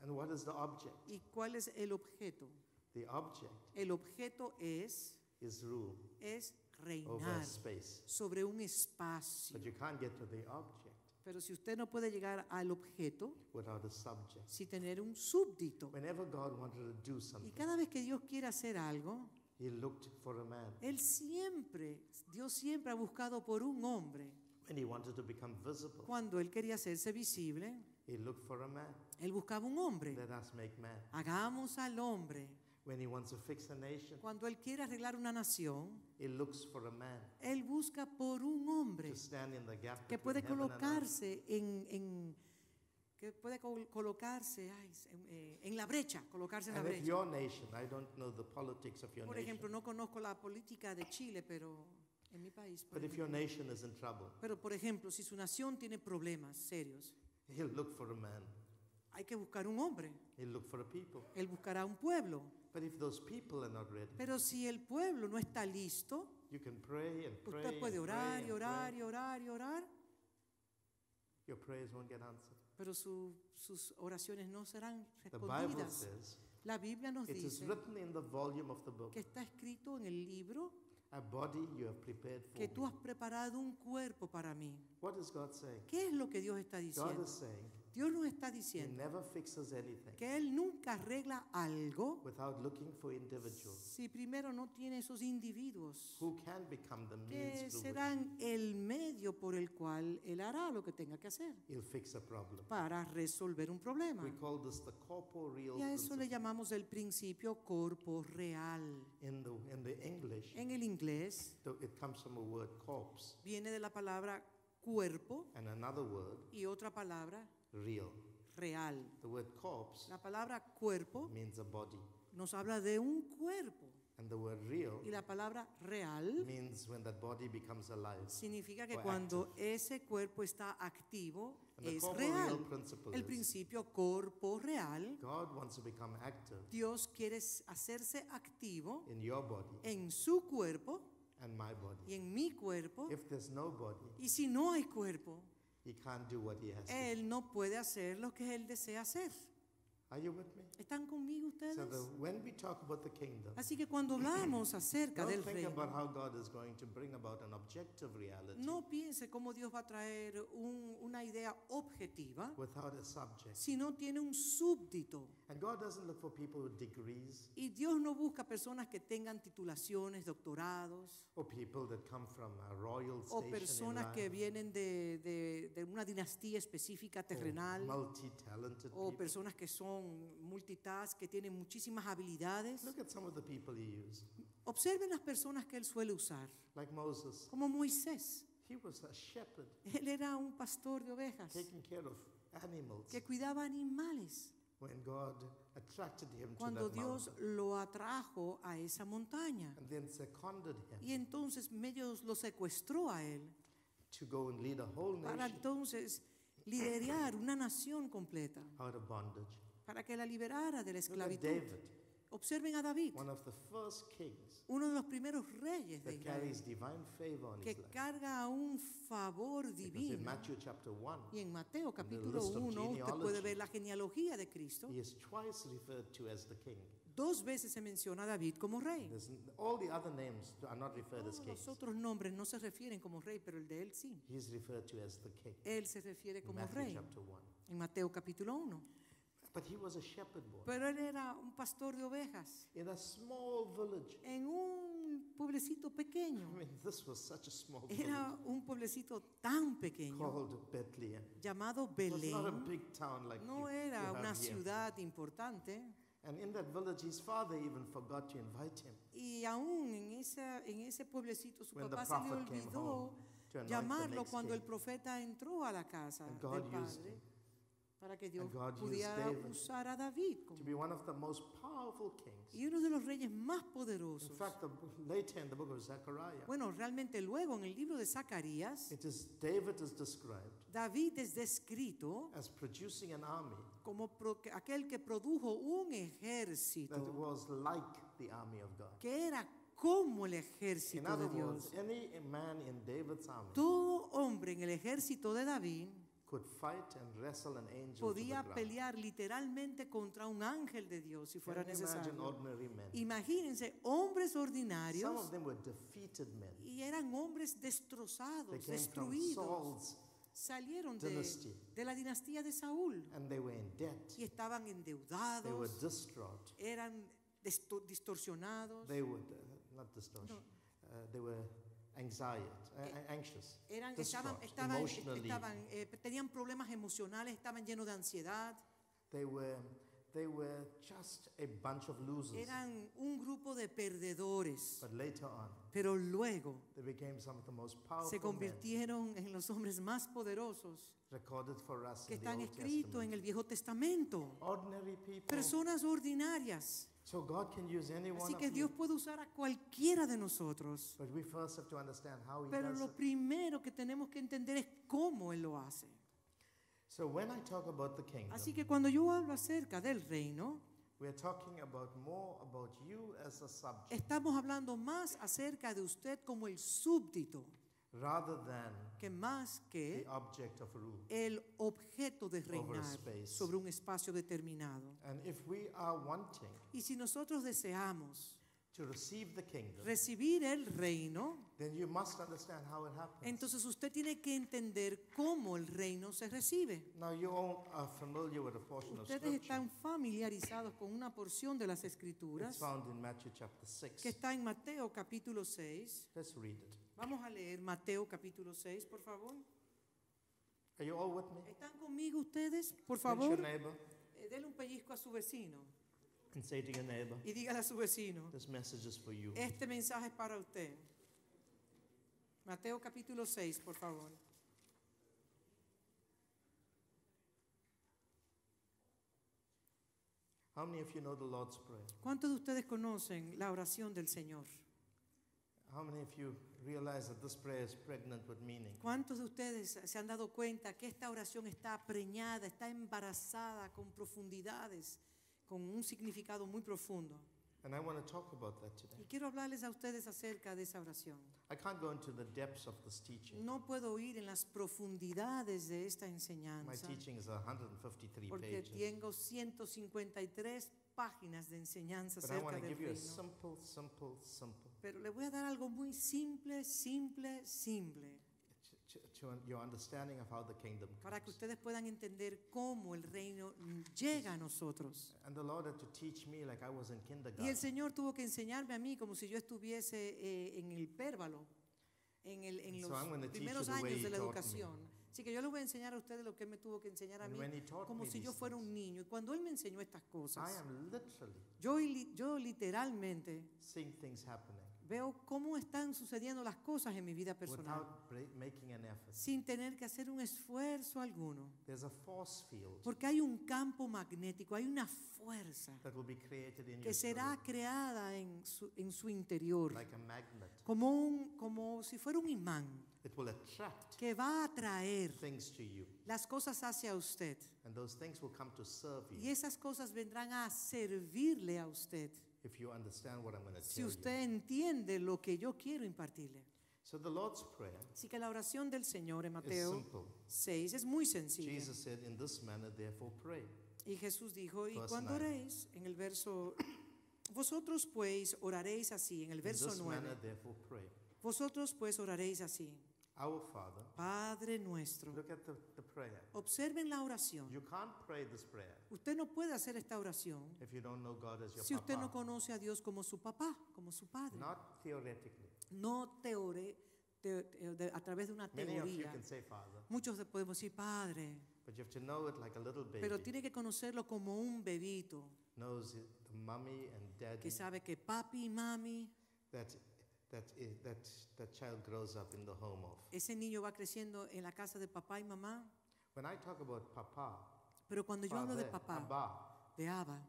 And what is the object? ¿Y cuál es el objeto? The object, el objeto es is rule, es reinar sobre un espacio. But you can't get to the object, pero si usted no puede llegar al objeto sin tener un súbdito. Y cada vez que Dios quiere hacer algo, he looked for a man. Él siempre, Dios siempre ha buscado por un hombre. When he wanted to become visible, cuando Él quería hacerse visible, he looked for a man. Él buscaba un hombre. Let us make man. Hagamos al hombre. When he wants to fix a nation, cuando Él quiere arreglar una nación, he looks for a man, Él busca por un hombre to stand in the gap que puede colocarse en, en que puede col colocarse ay, en, en la brecha, colocarse en and la brecha. Your nation, I don't know the politics of your por ejemplo, nation, no conozco la política de Chile, pero en mi país. But if your nation is in trouble, pero por ejemplo, si su nación tiene problemas serios, he'll look for a man. Hay que buscar un hombre. He'll look for a people. Él buscará un pueblo. But if those people are not ready, pero si el pueblo no está listo, you can pray and pray, usted puede orar y orar y orar y orar, your prayers won't get answered, pero su, sus oraciones no serán respondidas. The Bible says, la Biblia nos it dice is written in the volume of the book, que está escrito en el libro, a body you have prepared for que tú has preparado un cuerpo para mí. What is God saying? ¿Qué es lo que Dios está diciendo? God is saying, Dios nos está diciendo que Él nunca arregla algo si primero no tiene esos individuos que serán el medio por el cual Él hará lo que tenga que hacer para resolver un problema. Y a eso le llamamos el principio corporeal. En el inglés viene de la palabra cuerpo y otra palabra real. Real. The word corpse, la palabra cuerpo, means a body, nos habla de un cuerpo. And the word real, y la palabra real, means when that body becomes alive, significa que cuando active, ese cuerpo está activo, and es real. El principio corporeal, God wants to become active, Dios quiere hacerse activo in your body, en su cuerpo and my body, y en mi cuerpo. If there's no body, y si no hay cuerpo, he can't do what he has él to. No puede hacer lo que Él desea hacer. Are you with me? ¿Están conmigo ustedes? So the, when we talk about the kingdom, así que cuando hablamos acerca del reino, no piense cómo Dios va a traer un, una idea objetiva si no tiene un súbdito. And God doesn't look for people with degrees, y Dios no busca personas que tengan titulaciones, doctorados, or people that come from a royal o personas que vienen de, de, de una dinastía específica terrenal, o personas que son multitask, que tienen muchísimas habilidades. Look at some of the people he used. Observen las personas que Él suele usar, like Moses, como Moisés. He was a shepherd, él era un pastor de ovejas, taking care of animals, que cuidaba animales. When God attracted him cuando to that Dios mountain, lo atrajo a esa montaña, and then seconded him, y entonces medio lo secuestró a él to go and lead a whole nation, para entonces liderar una nación completa, out of bondage, para que la liberara de la esclavitud. David, observen a David, one of the first kings, uno de los primeros reyes de Israel, que carga un favor divino. In Matthew chapter one, y en Mateo capítulo uno usted puede ver la genealogía de Cristo. He is twice referred to as the king. Dos veces se menciona a David como rey. All the other names are not referred as kings. Los otros nombres no se refieren como rey, pero el de él sí. He is referred to as the king. Él se refiere como Matthew rey. En Mateo capítulo uno. But he was a shepherd boy. Pero él era un pastor de ovejas. In a small village. En un pueblecito pequeño. I mean, this was such a small village. Era un pueblecito tan pequeño. Called Bethlehem. Llamado Belén. It was not a big town like no you, era you una ciudad here. Importante. And in that village, his father even forgot to invite him. Y aún en esa en ese pueblecito su papá se le olvidó llamarlo cuando el profeta entró a la casa del padre para que Dios pudiera usar a David to be one of the most powerful kings. Y uno de los reyes más poderosos. In fact, later in the book of Zechariah. Bueno, realmente luego en el libro de Zacarías. It is David is described. David es descrito as producing an army. Como pro, aquel que produjo un ejército. That was like the army of God. Que era como el ejército de Dios. In other words, any man in David's army. Todo hombre en el ejército de David could fight and wrestle an angel. Podía pelear literalmente contra un ángel de Dios si fuera necesario. Imagínense hombres ordinarios. Some of them were defeated men. Y eran hombres destrozados, destruidos. Salieron de, de la dinastía de Saúl. And they were in debt. Y estaban endeudados. They were distraught. Eran distorsionados. They were uh, not distortion. No. Uh, they were anxiety, anxious, eran, estaban, estaban, estaban, eh, tenían problemas emocionales, estaban llenos de ansiedad. They were, they were just a bunch of losers. Eran un grupo de perdedores. But later on, pero luego they became some of the most powerful se convirtieron en los hombres más poderosos recorded for us que in están escritos en el Viejo Testamento. Ordinary people. Personas ordinarias. So God can use anyone. Así que Dios puede usar a cualquiera de nosotros. But we first have to understand how he Pero does lo it. primero que tenemos que entender es cómo Él lo hace. So when I talk about the kingdom, así que cuando yo hablo acerca del reino, we are talking about more about you as a subject, estamos hablando más acerca de usted como el súbdito, rather than que más que the object of rule, el objeto de reinar sobre un espacio determinado. And if we are wanting, y si nosotros deseamos to receive the kingdom, recibir el reino, then you must understand how it happens. Entonces usted tiene que entender cómo el reino se recibe. Now you all are familiar with a portion of Scripture. Ustedes están familiarizados con una porción de las Escrituras. It's found in Matthew chapter six. Que está en Mateo capítulo seis. Let's read it. Vamos a leer Mateo capítulo seis, por favor. Are you all with me? ¿Están conmigo ustedes? Por favor, eh, denle un pellizco a su vecino. And say to your neighbor, y dígale a su vecino, this message is for you. Este mensaje es para usted. Mateo capítulo seis, por favor. How many of you know the Lord's Prayer? ¿Cuántos de ustedes conocen la oración del Señor? How many of you realize that this prayer is pregnant with meaning? ¿Cuántos de ustedes se han dado cuenta que esta oración está preñada, está embarazada con profundidades, con un significado muy profundo? And I want to talk about that today. Y quiero hablarles a ustedes acerca de esa oración. I can't go into the depths of this teaching. No puedo ir en las profundidades de esta enseñanza. My teaching is one hundred fifty-three porque pages. Tengo ciento cincuenta y tres páginas de enseñanza But acerca del reino. Simple, simple, simple. Pero le voy a dar algo muy simple, simple, simple. To, to your understanding of how the kingdom comes. Para que ustedes puedan entender cómo el reino llega a nosotros. And the Lord had to teach me like I was in kindergarten. Y el Señor tuvo que enseñarme a mí como si yo estuviese eh, en el pérvalo, en, el, en los so primeros años de la educación. Me. Así que yo les voy a enseñar a ustedes lo que él me tuvo que enseñar a mí, como si yo fuera un niño. Y cuando él me enseñó estas cosas, yo, yo literalmente veo cómo están sucediendo las cosas en mi vida personal, sin tener que hacer un esfuerzo alguno. Porque hay un campo magnético, hay una fuerza que será creada en su, en su interior, como, un, como si fuera un imán. It will attract que va a atraer things to you. Las cosas hacia usted. And those things will come to serve you. Y esas cosas vendrán a servirle a usted. If you understand what I'm going to tell you. Si usted entiende lo que yo quiero impartirle. So the Lord's prayer. Así que la oración del Señor en Mateo seis es muy sencilla. Jesus said, in this manner therefore pray. Y Jesús dijo, y cuando oréis, en el verso Vosotros pues oraréis así, en el verso nueve. Vosotros pues oraréis así. Our Father, Padre nuestro. Look at the, the prayer. Observen la oración. You can't pray this prayer usted no puede hacer esta oración if you don't know God as your si usted papa. No conoce a Dios como su papá, como su padre. Not theoretically. No teore, te, te, a través de una Many teoría. Of you can say, Father. Muchos podemos decir padre. But you have to know it like a little baby. Pero tiene que conocerlo como un bebito. Knows it, the mommy and daddy. Que sabe que papi y mami. That That, that, that child grows up in the home of. Ese niño va creciendo en la casa de papá y mamá. When I talk about papa, pero cuando yo hablo de papá, Abba, de Abba,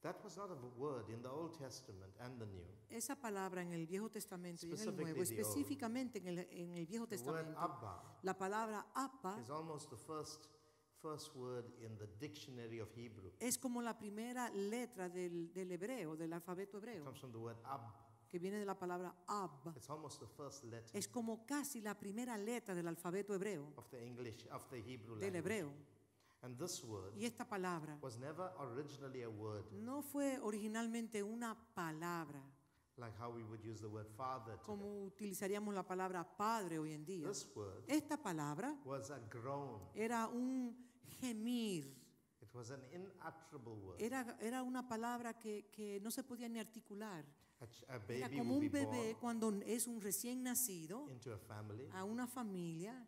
that was not a word in the Old Testament and the New. Esa palabra en el Viejo Testamento y en el Nuevo, específicamente en el, en el Viejo Testamento, Abba, la palabra Abba is almost the first first word in the dictionary of Hebrew. Es como la primera letra del, del hebreo, del alfabeto hebreo. It comes from the word Abba, que viene de la palabra Abba. Es como casi la primera letra del alfabeto hebreo, of the English, of the Hebrew del hebreo. And this word y esta palabra was never originally a word, no fue originalmente una palabra, like how we would use the word father today. Como utilizaríamos la palabra padre hoy en día. This word esta palabra was a groan, era un gemir. It was an inutterable word. Era, era una palabra que, que no se podía ni articular. Era como un bebé cuando es un recién nacido a una familia,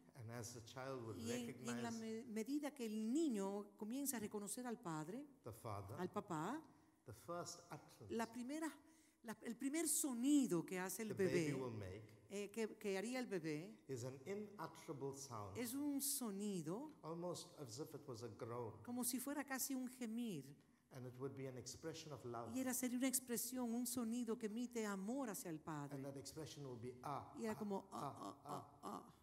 y en, y en la me medida que el niño comienza a reconocer al padre, al papá, la primera, la, el primer sonido que hace el bebé, eh, que, que haría el bebé, es un sonido como si fuera casi un gemir. And it would be an expression of love. Y era sería una expresión, un sonido que emite amor hacia el Padre. And that expression would be ah. Y era ah, como ah, ah, ah, ah.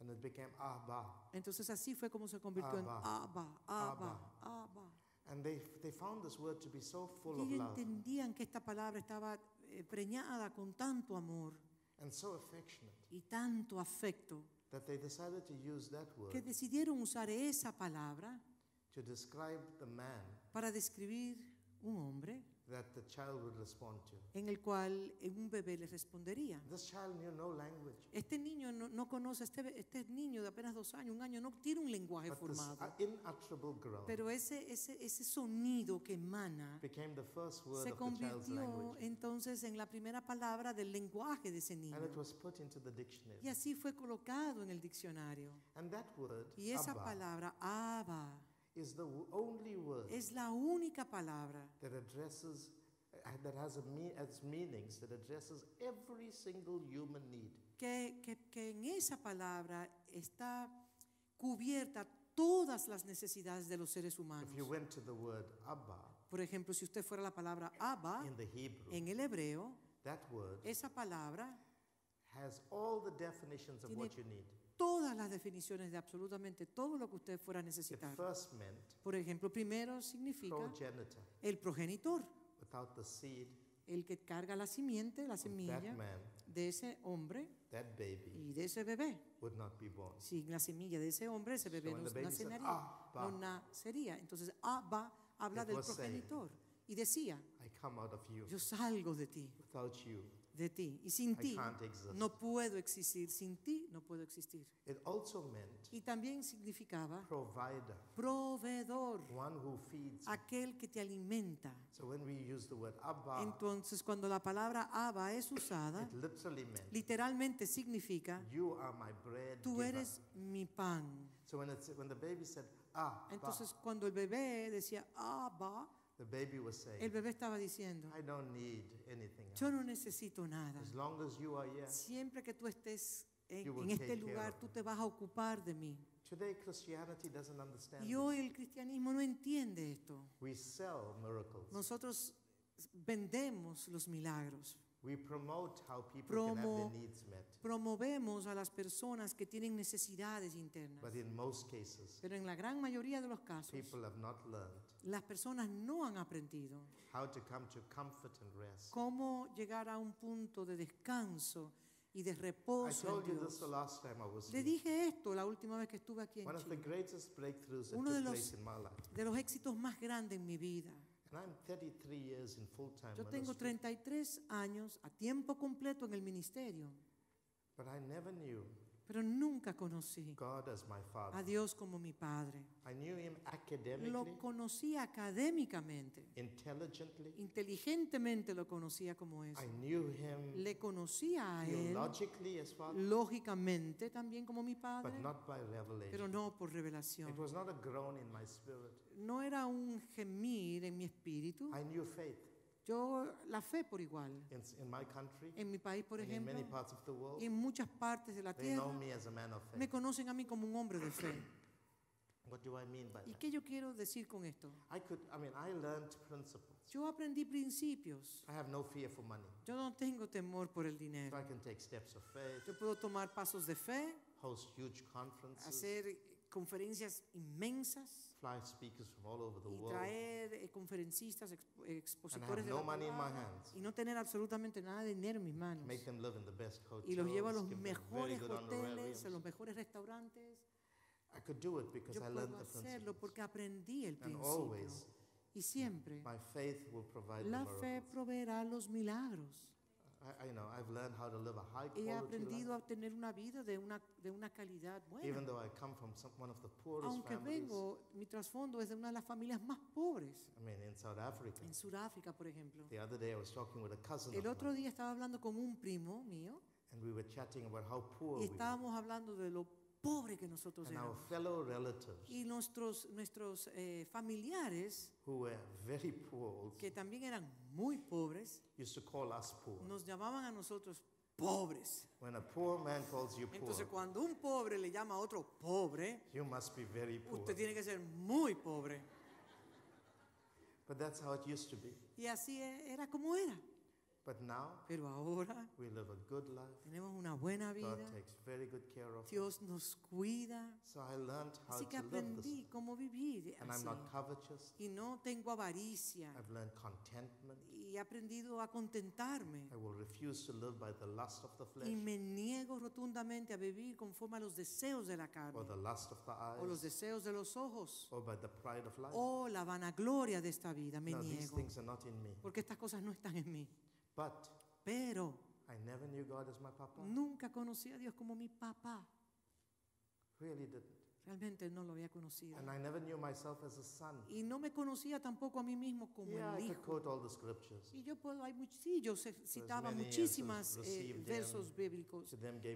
And it became Abba. Entonces así fue como se convirtió Abba. En Abba, Abba, Abba, Abba. And they they found this word to be so full y of love. Y entendían que esta palabra estaba eh, preñada con tanto amor. And so affectionate. Y tanto afecto. That they decided to use that word. Que decidieron usar esa palabra. To describe the man, para describir un hombre, that the child would respond to. En el cual un bebé le respondería. This child knew no language. Este niño no, no conoce, este, este niño de apenas dos años, un año, no tiene un lenguaje But formado. Pero ese, ese, ese sonido que emana the first word se convirtió entonces en la primera palabra del lenguaje de ese niño. And it was put into the dictionary. Y así fue colocado en el diccionario. And that word, y esa Abba, palabra, Abba, is the only word es la única palabra that addresses, that has a mean, has meanings that addresses every single human need. Que, que, que en esa palabra está cubierta todas las necesidades de los seres humanos. If you went to the word Abba, por ejemplo, si usted fuera la palabra Abba in the Hebrew, en el hebreo, that word esa palabra has all the definitions of what you need. Todas las definiciones de absolutamente todo lo que usted fuera a necesitar. Por ejemplo, primero significa el progenitor, el que carga la simiente, la semilla de ese hombre y de ese bebé. Sin la semilla de ese hombre, ese bebé no nacería. No nacería. Entonces, Abba habla del progenitor y decía, yo salgo de ti. De ti y sin ti no puedo existir, sin ti no puedo existir. It also meant y también significaba provider, proveedor, one who feeds, aquel que te alimenta. So when we use the word Abba, entonces cuando la palabra Abba es usada, it literally meant, literalmente significa you are my bread tú eres giver. Mi pan. So when it's, when the baby said, ah, entonces ba, cuando el bebé decía Abba, the baby was saying, el bebé estaba diciendo, I don't need anything else. Yo no necesito nada. As long as you are here, siempre que tú estés en, en este lugar, tú te vas a ocupar de mí. Today, Christianity doesn't understand y hoy el cristianismo no entiende esto. We sell miracles. Nosotros vendemos los milagros. We promote how people Promo, can have their needs met. Promovemos a las personas que tienen necesidades internas. But in most cases, pero en la gran mayoría de los casos, people have not learned las personas no han aprendido how to come to comfort and rest. Cómo llegar a un punto de descanso y de reposo. Le dije esto la última vez que estuve aquí en Chile. Uno de los, de los éxitos más grandes en mi vida. Yo tengo treinta y tres años a tiempo completo en el ministerio. Pero nunca conocí a Dios como mi Padre. Lo conocí académicamente. Inteligentemente lo conocía como eso. Le conocía a Él lógicamente también como mi Padre, pero no por revelación. No era un gemir en mi espíritu. Yo la fe por igual. In, in my country, en mi país, por ejemplo, world, y en muchas partes de la tierra, me conocen a mí como un hombre de fe. What do I mean by ¿Y that? qué yo quiero decir con esto? I could, I mean, I learned principles. Yo aprendí principios. I have no fear for money. Yo no tengo temor por el dinero. So I can take steps of faith, yo puedo tomar pasos de fe, host huge conferences, hacer conferencias inmensas, y traer eh, conferencistas, exp expositores de la palabra, y no tener absolutamente nada de dinero en mis manos, y los llevo a los mejores hoteles, a los mejores restaurantes. Yo puedo hacerlo porque aprendí el principio, y siempre la fe proveerá los milagros. I, I know, I've learned how to live a high quality He aprendido life. a tener una vida de una, de una calidad buena. Even though I come from some, one of the poorest Aunque families, vengo, mi trasfondo es de una de las familias más pobres. I mean, in South Africa, en Sudáfrica, por ejemplo. The other day I was talking with a cousin El otro día estaba hablando con un primo mío. And we were chatting about how poor y estábamos we were. hablando de lo pobre que nosotros And éramos. Our fellow relatives, y nuestros, nuestros eh, familiares, who were very poor, que también eran muy pobres, used to call us poor. Nos llamaban a nosotros pobres. When a poor man calls you poor, entonces cuando un pobre le llama a otro pobre, you must be very poor. Usted tiene que ser muy pobre. But that's how it used to be. Y así era como era. But now, Pero ahora we live a good life. tenemos una buena vida. God takes very good care of Dios nos cuida. So I learned how Así que to aprendí live cómo vivir And así. I'm not covetous. Y no tengo avaricia. I've learned contentment. Y he aprendido a contentarme. I will refuse to live by the lust of the flesh. Y me niego rotundamente a vivir conforme a los deseos de la carne, or the lust of the eyes, o los deseos de los ojos, or by the pride of life. o la vanagloria de esta vida. Me no, niego these things are not in me. Porque estas cosas no están en mí. But Pero I never knew God as my papa. Nunca conocí a Dios como mi papá. Really didn't. Realmente no lo había conocido. And I never knew myself as a son. Y no me conocía tampoco a mí mismo como yeah, el hijo. I could quote all the scriptures. Y yo puedo, hay much, sí, yo citaba muchísimas eh, versos bíblicos.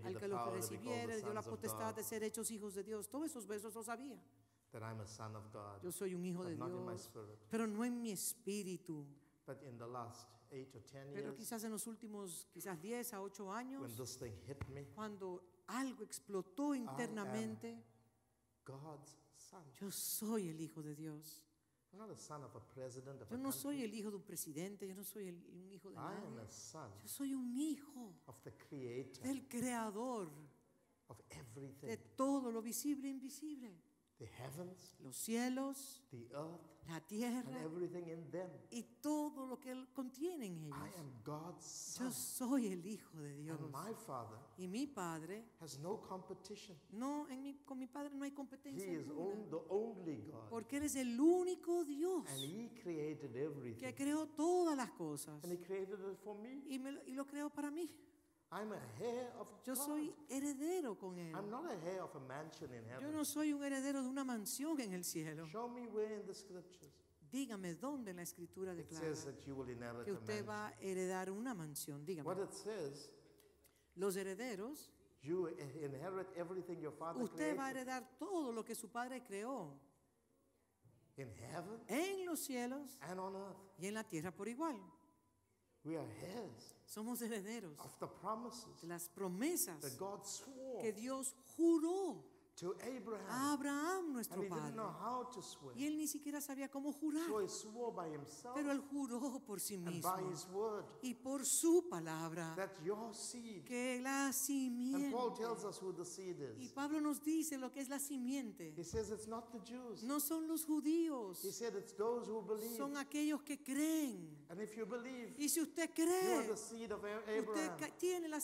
Al que los recibiera, dio la potestad de ser hechos hijos de Dios. Todos esos versos los sabía. That I'm a son of God, yo soy un hijo de Dios, pero no en mi espíritu. But in the last eight or ten years, pero quizás en los últimos quizás diez a ocho años, when this thing hit me, cuando algo explotó internamente, God's son. Yo soy el hijo de Dios. I'm not the son of a president of yo no a soy el hijo de un presidente, yo no soy el, un hijo de I nadie. Am a son yo soy un hijo of the creator, del creador of everything. de todo lo visible e invisible. The heavens, los cielos, the earth, la tierra, and everything in them. Y todo lo que contiene en ellos. I am God's son. Yo soy el hijo de Dios. And my father y mi padre has no competition. No, en mi, con mi padre no hay competencia. He is on, the only God. Porque él es el único Dios. And he created everything. Que creó todas las cosas. And he created it for me. Y, me, y lo creó para mí. I'm a heir of Yo God. soy heredero con él. I'm not a heir of a mansion in heaven. Yo no soy un heredero de una mansión en el cielo. Show me where in the scriptures. Dígame dónde en la escritura declara que usted va a heredar una mansión. Dígame. What it says, Los herederos, you inherit everything your father usted created. va a heredar todo lo que su padre creó. In heaven, en los cielos and on earth. y en la tierra por igual. We are heirs. Somos herederos of the promises de las promesas that God swore que Dios juró to Abraham. a Abraham, nuestro And padre. He didn't know how to swear. Y él ni siquiera sabía cómo jurar. So he swore by himself. Pero él juró por sí mismo And by his word. y por su palabra that your seed. que la simiente. And Paul tells us who the seed is. Y Pablo nos dice lo que es la simiente. He says it's not the Jews. No son los judíos. He said it's those who believe. Son aquellos que creen. And if you believe, y si usted cree, you are the seed of Abraham. usted tiene la,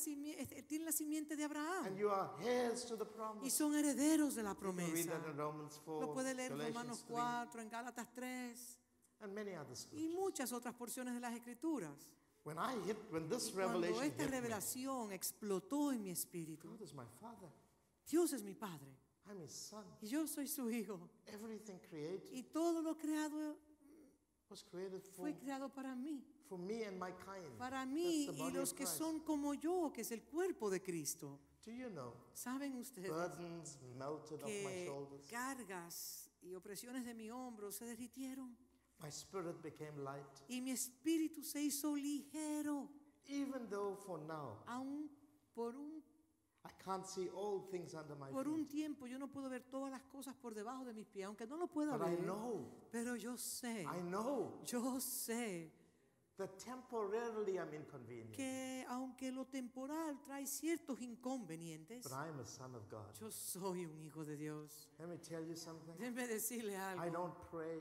tiene la simiente de Abraham. And you are heirs to the promise. Y son herederos de la promesa. Lo puede leer en Romanos cuatro, en Gálatas tres. and many other y muchas otras porciones de las Escrituras. When I hit, when this revelation Cuando esta revelación me, explotó en mi espíritu, God is my father. Dios es mi Padre. I'm his son. Y yo soy su hijo. Everything created y todo lo creado was created for, fue creado para mí. For me and my kind. Para mí y los que son como yo, que es el cuerpo de Cristo. Do you know, ¿saben ustedes burdens melted off my shoulders? Cargas y opresiones de mi hombro se derritieron. My spirit became light. Y mi espíritu se hizo ligero. Even though for now, aún por un I can't see all things under my por feet. Un tiempo yo no puedo ver todas las cosas por debajo de mis pies, aunque no lo pueda But ver. I know, pero yo sé. I know. Yo sé. That temporarily I'm inconvenient. Que aunque lo temporal trae ciertos inconvenientes, But I'm a son of God. Yo soy un hijo de Dios. Let me tell you something. Déjeme decirle algo. I don't pray.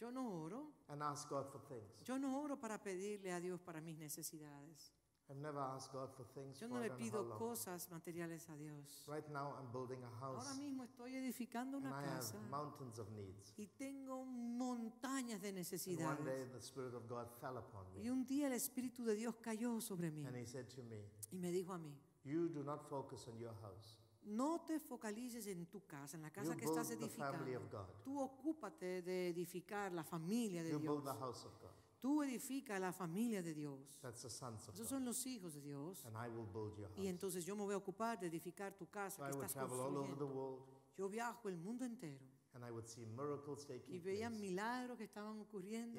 Yo no oro. And ask God for things. Yo no oro para pedirle a Dios para mis necesidades. I've never asked God for things. Yo no le pido cosas materiales a Dios. Right now I'm building a house. Ahora mismo estoy edificando una and casa. I have mountains of needs. Y tengo montañas de necesidades. And one day the Spirit of God fell upon me. Y un día el Espíritu de Dios cayó sobre mí. And he said to me, y me dijo a mí, you do not focus on your house. No te focalices en tu casa, en la casa you que estás edificando. Tú ocúpate de edificar la familia de you Dios. Build the house of God. Tú edifica la familia de Dios. Esos son los hijos de Dios. Y entonces yo me voy a ocupar de edificar tu casa que estás construyendo. Yo viajo el mundo entero. Y veía milagros que estaban ocurriendo.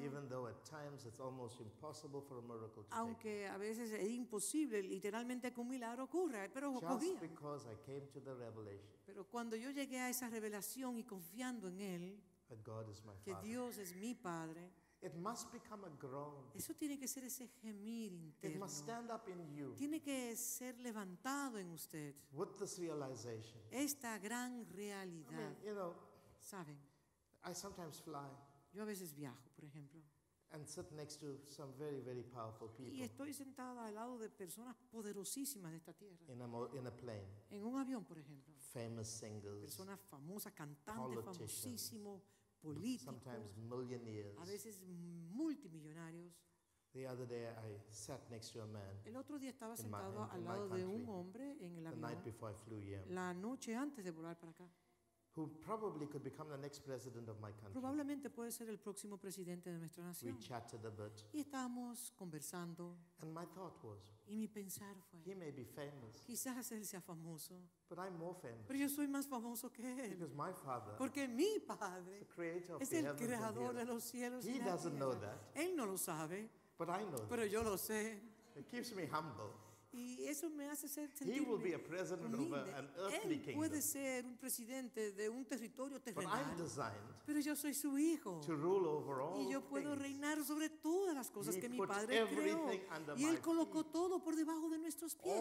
Aunque a veces es imposible literalmente que un milagro ocurra, pero ocurría. Pero cuando yo llegué a esa revelación y confiando en Él, que Dios es mi Padre, it must become a groan. Eso tiene que ser ese gemir interno. It must stand up in you. Tiene que ser levantado en usted. With this realization. Esta gran realidad. I mean, you know, saben. I sometimes fly. Yo a veces viajo, por ejemplo. And sit next to some very, very powerful people. Y estoy sentada al lado de personas poderosísimas de esta tierra. In a, in a plane. En un avión, por ejemplo. Famous singers. Personas famosas, cantantes famosísimos. Políticos, a veces multimillonarios. The other day I sat next to a man. El otro día estaba sentado my, al lado de un hombre en el avión. La noche antes de volar para acá. Who probably could become the next president of my country. Probablemente puede ser el próximo presidente de nuestra nación. We chatted a bit. Y estábamos conversando. And my thought was, y mi pensar fue, he may be famous. Quizás él sea famoso. But I'm more famous. Pero yo soy más famoso que él. Because my father, porque mi padre, the creator of es el creador de los cielos. He doesn't know that. Él no lo sabe. But I know pero that. Yo lo sé. It keeps me humble. Y eso me hace ser sentirme humilde. Él puede ser un presidente de un territorio terrenal, pero yo soy su hijo y yo puedo reinar sobre todas las cosas que mi padre creó, y él colocó todo por debajo de nuestros pies.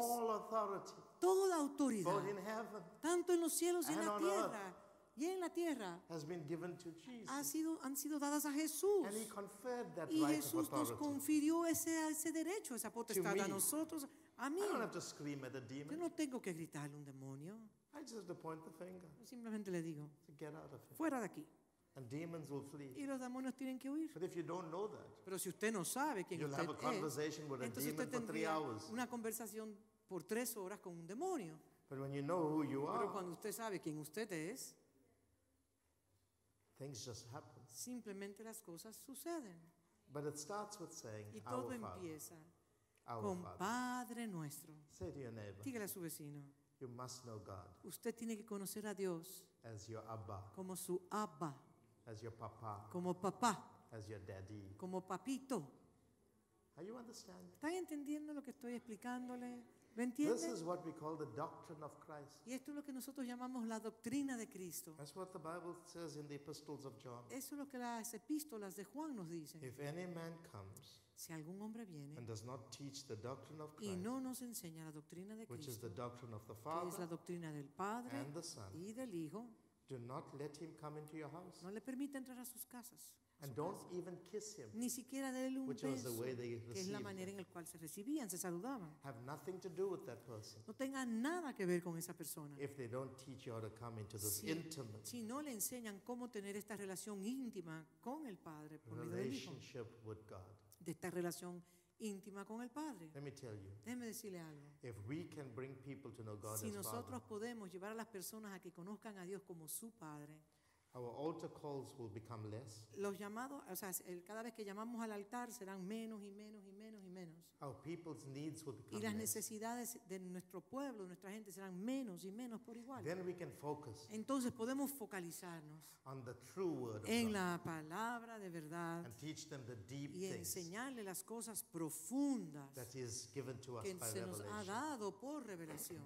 Toda autoridad, tanto en los cielos y en la tierra, y en la tierra has been given to Jesus. Ha sido, han sido dadas a Jesús. And he conferred that y right Jesús nos confirió ese, ese derecho, esa potestad a nosotros, a mí. I don't have to scream at a demon. Yo no tengo que gritarle a un demonio. I just point the finger. Yo simplemente le digo, so get out of here. Fuera de aquí. And demons will flee. Y los demonios tienen que huir. But if you don't know that, pero si usted no sabe quién usted es, entonces usted tendría una conversación por tres horas con un demonio. But when you know who you are, pero cuando usted sabe quién usted es, things just happen. Simplemente las cosas suceden. But it starts with saying, y todo our empieza our con Father. Padre nuestro. Say to your neighbor, dígale a su vecino, you must know God. Usted tiene que conocer a Dios as your Abba. Como su Abba, as your Papa. Como papá, as your daddy. Como papito. Are you understanding? ¿Están entendiendo lo que estoy explicándole? ¿Lo entienden? This is what we call the doctrine of Christ. Y esto es lo que nosotros llamamos la doctrina de Cristo. That's what the Bible says in the epistles of John. Eso es lo que las epístolas de Juan nos dicen. If any man comes, si algún hombre viene and does not teach the doctrine of Christ, y no nos enseña la doctrina de Cristo, which is the doctrine of the Father, que es la doctrina del Padre and the Son, y del Hijo, Do not let him come into your house. No le permita entrar a sus casas. A su And don't casa. Even kiss him. Ni siquiera déle un beso, que es la manera en la cual se recibían, se saludaban. Have nothing to do with that person. No tenga nada que ver con esa persona. If they don't teach you how to come into this si, intimate si no le enseñan cómo tener esta relación íntima con el Padre por medio del Hijo, with God. De esta relación íntima con el Padre. Let me tell you, déjeme decirle algo. If we can bring people to know God si as nosotros Father, podemos llevar a las personas a que conozcan a Dios como su Padre, our altar calls will become less. Los llamados, o sea, el, cada vez que llamamos al altar serán menos y menos y menos y menos. Our people's needs will become y las necesidades less. De nuestro pueblo, de nuestra gente serán menos y menos por igual. Then we can focus. Entonces podemos focalizarnos on the true word of en God. La palabra de verdad and teach them the deep y enseñarle las cosas profundas that is given to us que by se revelation. Nos ha dado por revelación.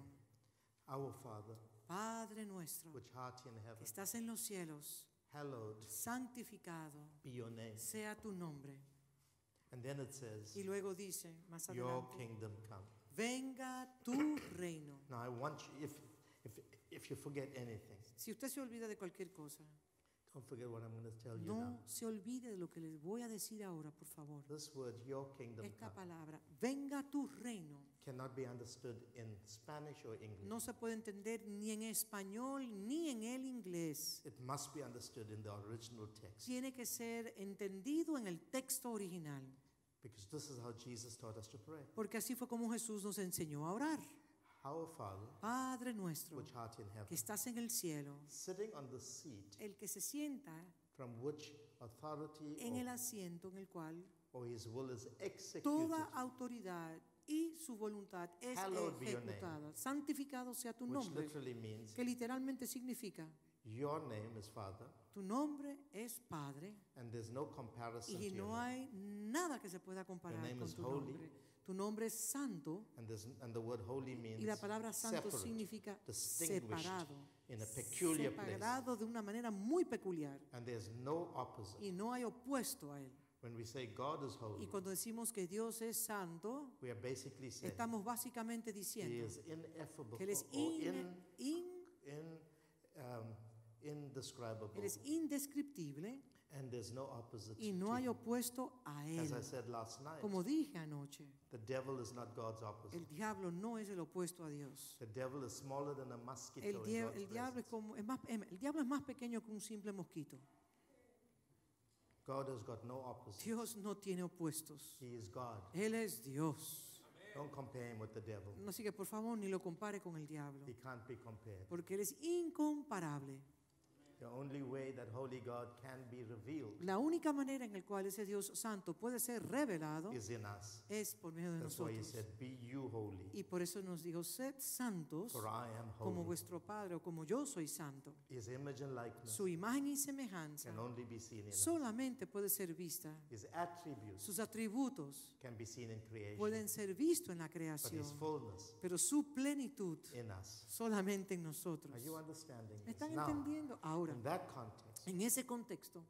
Our Father, Padre nuestro, que estás en los cielos, santificado sea tu nombre. Y luego dice, más adelante, venga tu reino. Si usted se olvida de cualquier cosa, no se olvide de lo que les voy a decir ahora, por favor. Esta palabra, venga tu reino, cannot be understood in Spanish or English. No se puede entender ni en español ni en el inglés. It must be understood in the original text. Tiene que ser entendido en el texto original. Because this is how Jesus taught us to pray. Porque así fue como Jesús nos enseñó a orar. Our Father, Padre nuestro, which art in heaven, que estás en el cielo, sitting on the seat, el que se sienta from which authority en el asiento en el cual or his will is executed. Toda autoridad y su voluntad es ejecutada. Santificado sea tu nombre, que literalmente significa Your name is Father, tu nombre es Padre, and there's no comparison y no hay nada que se pueda comparar con tu holy, nombre. Tu nombre es santo, and and the word holy means y la palabra santo separate, significa separado, in a peculiar separado place. De una manera muy peculiar, and there's no opposite. Y no hay opuesto a él. When we say God is holy, y cuando decimos que Dios es santo, we are basically saying, estamos básicamente diciendo he is ineffable, que Él es in, in, in, um, indescribable. Él es indescriptible and there's no opposite y no hay opuesto a Él. As I said last night, como dije anoche, the devil is not God's opposite. El diablo no es el opuesto a Dios. The devil is smaller than a mosquito el, dia el, diablo es como, es más, el diablo es más pequeño que un simple mosquito. God has got no opposites. Dios no tiene opuestos. He is God. Él es Dios. Amen. Don't compare him with the devil. Así que por favor ni lo compare con el diablo. He can't be compared. Porque él es incomparable. The only way that holy God can be revealed. La única manera en la cual ese Dios santo puede ser revelado is in us. Es por medio de That's nosotros. Why he said, "Be you holy." Y por eso nos dijo, sed santos For I am holy. Como vuestro Padre o como yo soy santo. His image and likeness Su imagen y semejanza can only be seen in solamente us. Puede ser vista. His attributes Sus atributos can be seen in creation. Pueden ser vistos en la creación. But his fullness Pero su plenitud in us. Solamente en nosotros. Are you understanding ¿Me están this? Entendiendo? Now, ahora. In that context, en ese contexto,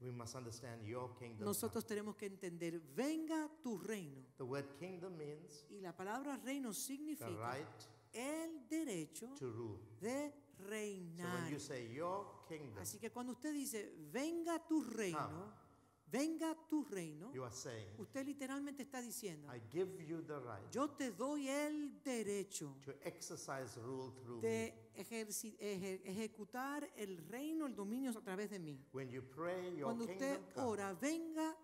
we must understand your kingdom nosotros tenemos que entender, venga tu reino. The word kingdom means y la palabra reino significa the right el derecho to rule. De reinar. So when you say your kingdom, así que cuando usted dice, venga tu reino, come, venga tu reino, you are saying, usted literalmente está diciendo, I give you the right yo te doy el derecho to exercise rule through de me. Ejerci, eje, ejecutar el reino, el dominio a través de mí. When you pray, cuando usted ora, venga,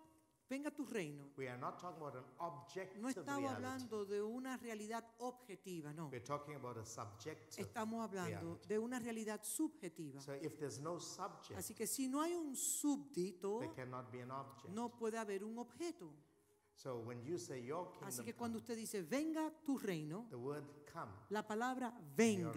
venga tu reino. We are not talking about an objective no estamos reality. Hablando de una realidad objetiva, no. We're talking about a subjective estamos hablando reality. De una realidad subjetiva. So if there's no subject, así que si no hay un súbdito, there cannot be an object. No puede haber un objeto. So when you say your kingdom así que cuando usted dice venga tu reino, the word come, la palabra venga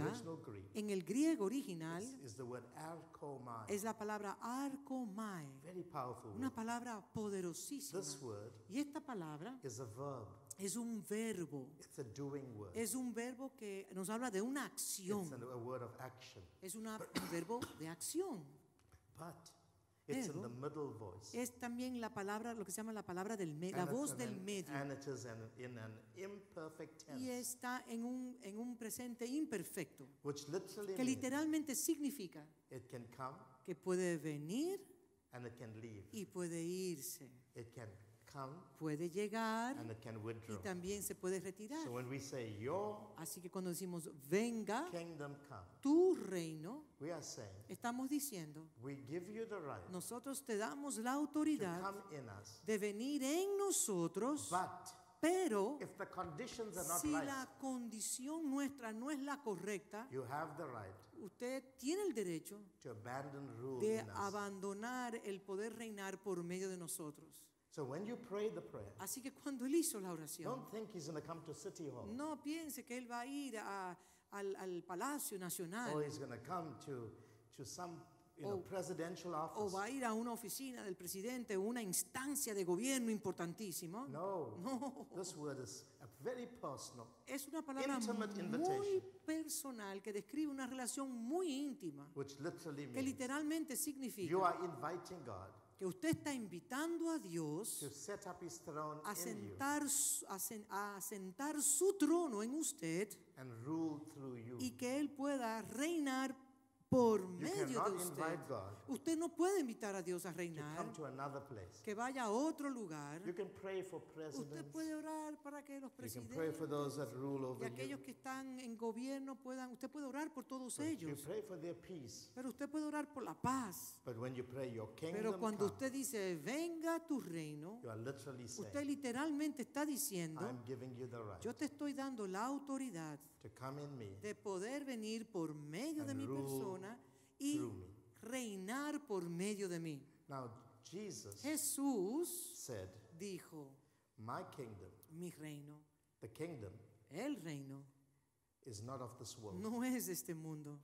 Greek, en el griego original is, is the word arkomai, es la palabra arkomai, very powerful una word. Palabra poderosísima. This word y esta palabra is a verb. Es un verbo. It's a doing word. Es un verbo que nos habla de una acción. It's a word of action. Es una, un verbo de acción. But It's in the middle voice. Es también la palabra, lo que se llama la palabra del medio, la voz del medio. And it is an, in an imperfect tense. Y está en un en un presente imperfecto. Which literally que literalmente significa it can come, que puede venir and it can leave. Y puede irse. It can come, puede llegar and it can withdraw. Y también se puede retirar. So when we say your, así que cuando decimos venga kingdom come, tu reino, we are saying, estamos diciendo, we give you the right, nosotros te damos la autoridad to come in us, de venir en nosotros, but pero if the conditions are not si right, la condición nuestra no es la correcta, you have the right, usted tiene el derecho to abandon rule de in abandonar us. El poder reinar por medio de nosotros. So when you pray the prayer, así que cuando él hizo la oración, don't think he's going to come to City Hall, no piense que él va a ir a, al, al Palacio Nacional, or he's going to come to to some you know, presidential office, o va a ir a una oficina del presidente, una instancia de gobierno importantísimo. No, no. This word is a very personal, es una palabra muy personal que describe una relación muy íntima, which literally means, que literalmente significa you are inviting God, que usted está invitando a Dios a sentar, a, sen, a sentar su trono en usted y que Él pueda reinar por medio de usted. Usted no puede invitar a Dios a reinar, que vaya a otro lugar. Usted puede orar para que los presidentes y aquellos que están en gobierno puedan, usted puede orar por todos ellos, pero usted puede orar por la paz. Pero cuando usted dice venga tu reino, usted literalmente está diciendo yo te estoy dando la autoridad de poder venir por medio de mi persona y reinar por medio de mí. Now, Jesus Jesús said, dijo, my kingdom, mi reino, the kingdom, el reino, is not of this world. No es de este mundo.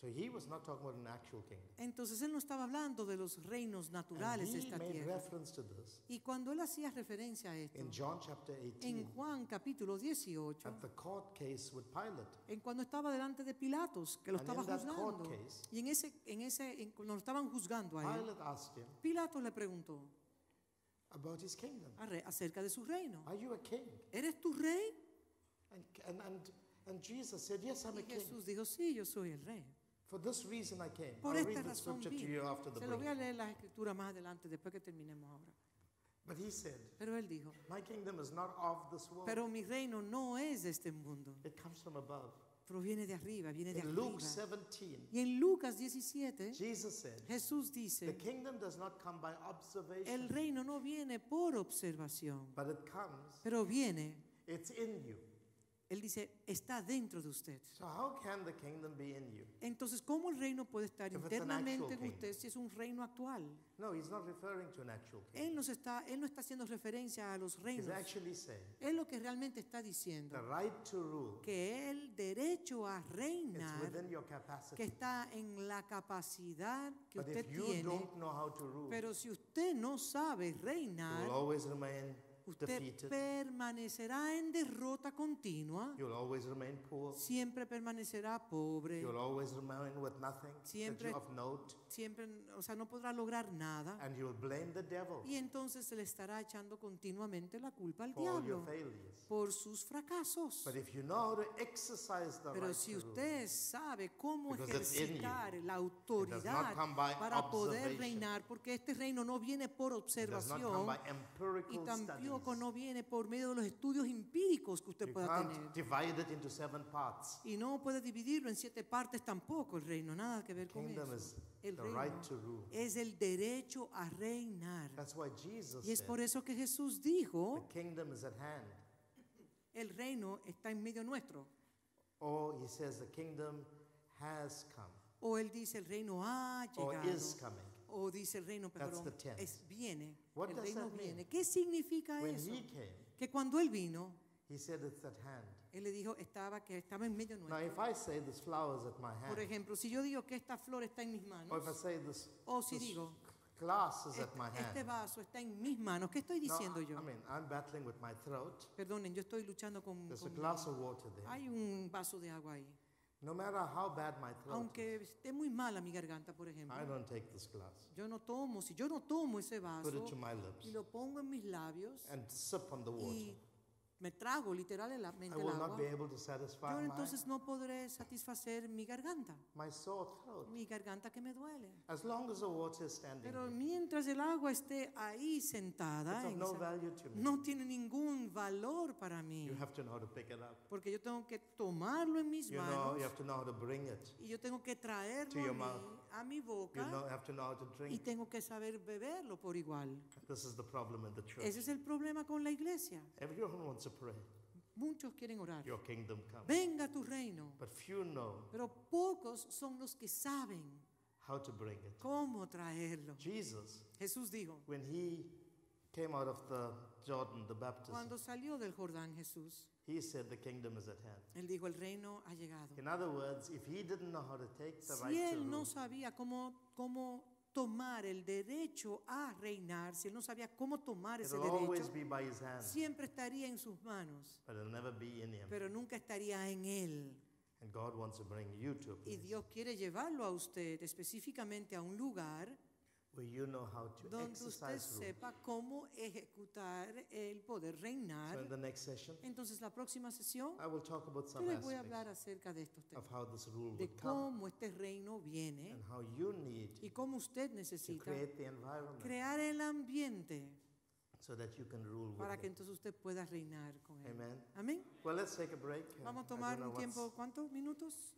So he was not talking about an actual kingdom. Entonces él no estaba hablando de los reinos naturales de esta tierra. Y cuando él hacía referencia a esto, en Juan capítulo dieciocho, at the court case with Pilate, en cuando estaba delante de Pilatos, que lo estaba juzgando, case, y en ese, en ese, en, lo estaban juzgando a él, him, Pilatos le preguntó about his kingdom, acerca de su reino. Are you a king? ¿Eres tu rey? And, and, and, and Jesus said, yes, I'm a king. Y Jesús dijo, sí, yo soy el rey. For this reason I came. Por I'll esta read the scripture to you after the break. Se lo voy a leer la escritura más adelante, después que terminemos ahora. But he said, pero él dijo, my kingdom is not of this world. Pero mi reino no es de este mundo. It comes from above. Pero viene de arriba, viene de in arriba. Luke seventeen, y en Lucas diecisiete, Jesus said, Jesús dice, the kingdom does not come by observation. El reino no viene por observación. But it comes, pero viene. It's in you. Él dice, está dentro de usted. Entonces, ¿cómo el reino puede estar internamente en usted si es un reino actual? No, he's not referring to an actual king. Él, nos está, él no está haciendo referencia a los reinos. Él lo que realmente está diciendo, the right to rule, que el derecho a reinar, que está en la capacidad que but usted tiene. Rule, pero si usted no sabe reinar, usted permanecerá en derrota continua. You'll always remain poor. Siempre permanecerá pobre. You'll always remain with nothing siempre, of note. Siempre, o sea, no podrá lograr nada. And you'll blame the devil. Y entonces se le estará echando continuamente la culpa al diablo por sus fracasos. But if you know how to exercise the Pero right si usted sabe cómo ejercitar la autoridad para poder reinar, porque este reino no viene por observación y tampoco no viene por medio de los estudios empíricos que usted you pueda tener. Y no puede dividirlo en siete partes tampoco el reino, nada que ver con eso. El reino right es el derecho a reinar. Y es por eso que Jesús dijo, el reino está en medio nuestro. Or he says, the kingdom has come. O él dice, el reino ha llegado. O dice el reino, perdón, es viene. El reino viene. ¿Qué significa eso? Que cuando él vino, él le dijo estaba que estaba en medio nuestro. Por ejemplo, si yo digo que esta flor está en mis manos, o si digo este, este vaso está en mis manos, ¿qué estoy diciendo yo? Perdonen, yo estoy luchando con, con mi, hay un vaso de agua ahí. No matter how bad my throat Aunque is, esté muy mala mi garganta, por ejemplo. I don't take this glass. Yo no tomo, si yo no tomo ese vaso, put it to my lips, y lo pongo en mis labios, and sip on the water, y me trago literalmente el agua, yo entonces no podré satisfacer mi garganta, mi garganta que me duele. As long as the water is standing Pero mientras el agua esté ahí sentada, no, no tiene ningún valor para mí. You have to know how to pick it up. Porque yo tengo que tomarlo en mis you manos know, you have to know how to bring it y yo tengo que traerlo a mi, a mi boca you know, have to know how to drink. Y tengo que saber beberlo por igual. This is the problem in the church. Ese es el problema con la iglesia. Everyone wants to pray. Muchos quieren orar. Your kingdom comes. Venga tu reino. But few know. Pero pocos son los que saben how to bring it. Cómo traerlo. Jesus, Jesús dijo, when he came out of the Jordan, the baptism, cuando salió del Jordán Jesús, he said the kingdom is at hand. Él dijo el reino ha llegado. In other words, if he didn't know how to take the si right él to no rule, sabía cómo cómo tomar el derecho a reinar, si él no sabía cómo tomar ese derecho, siempre estaría en sus manos, pero nunca estaría en él. Y Dios quiere llevarlo a usted específicamente a un lugar donde usted sepa cómo ejecutar el poder reinar. Entonces la próxima sesión yo les voy a hablar acerca de estos temas, de cómo este reino viene y cómo usted necesita crear el ambiente para que entonces usted pueda reinar con él. Amén. Vamos a tomar un tiempo, ¿cuántos minutos?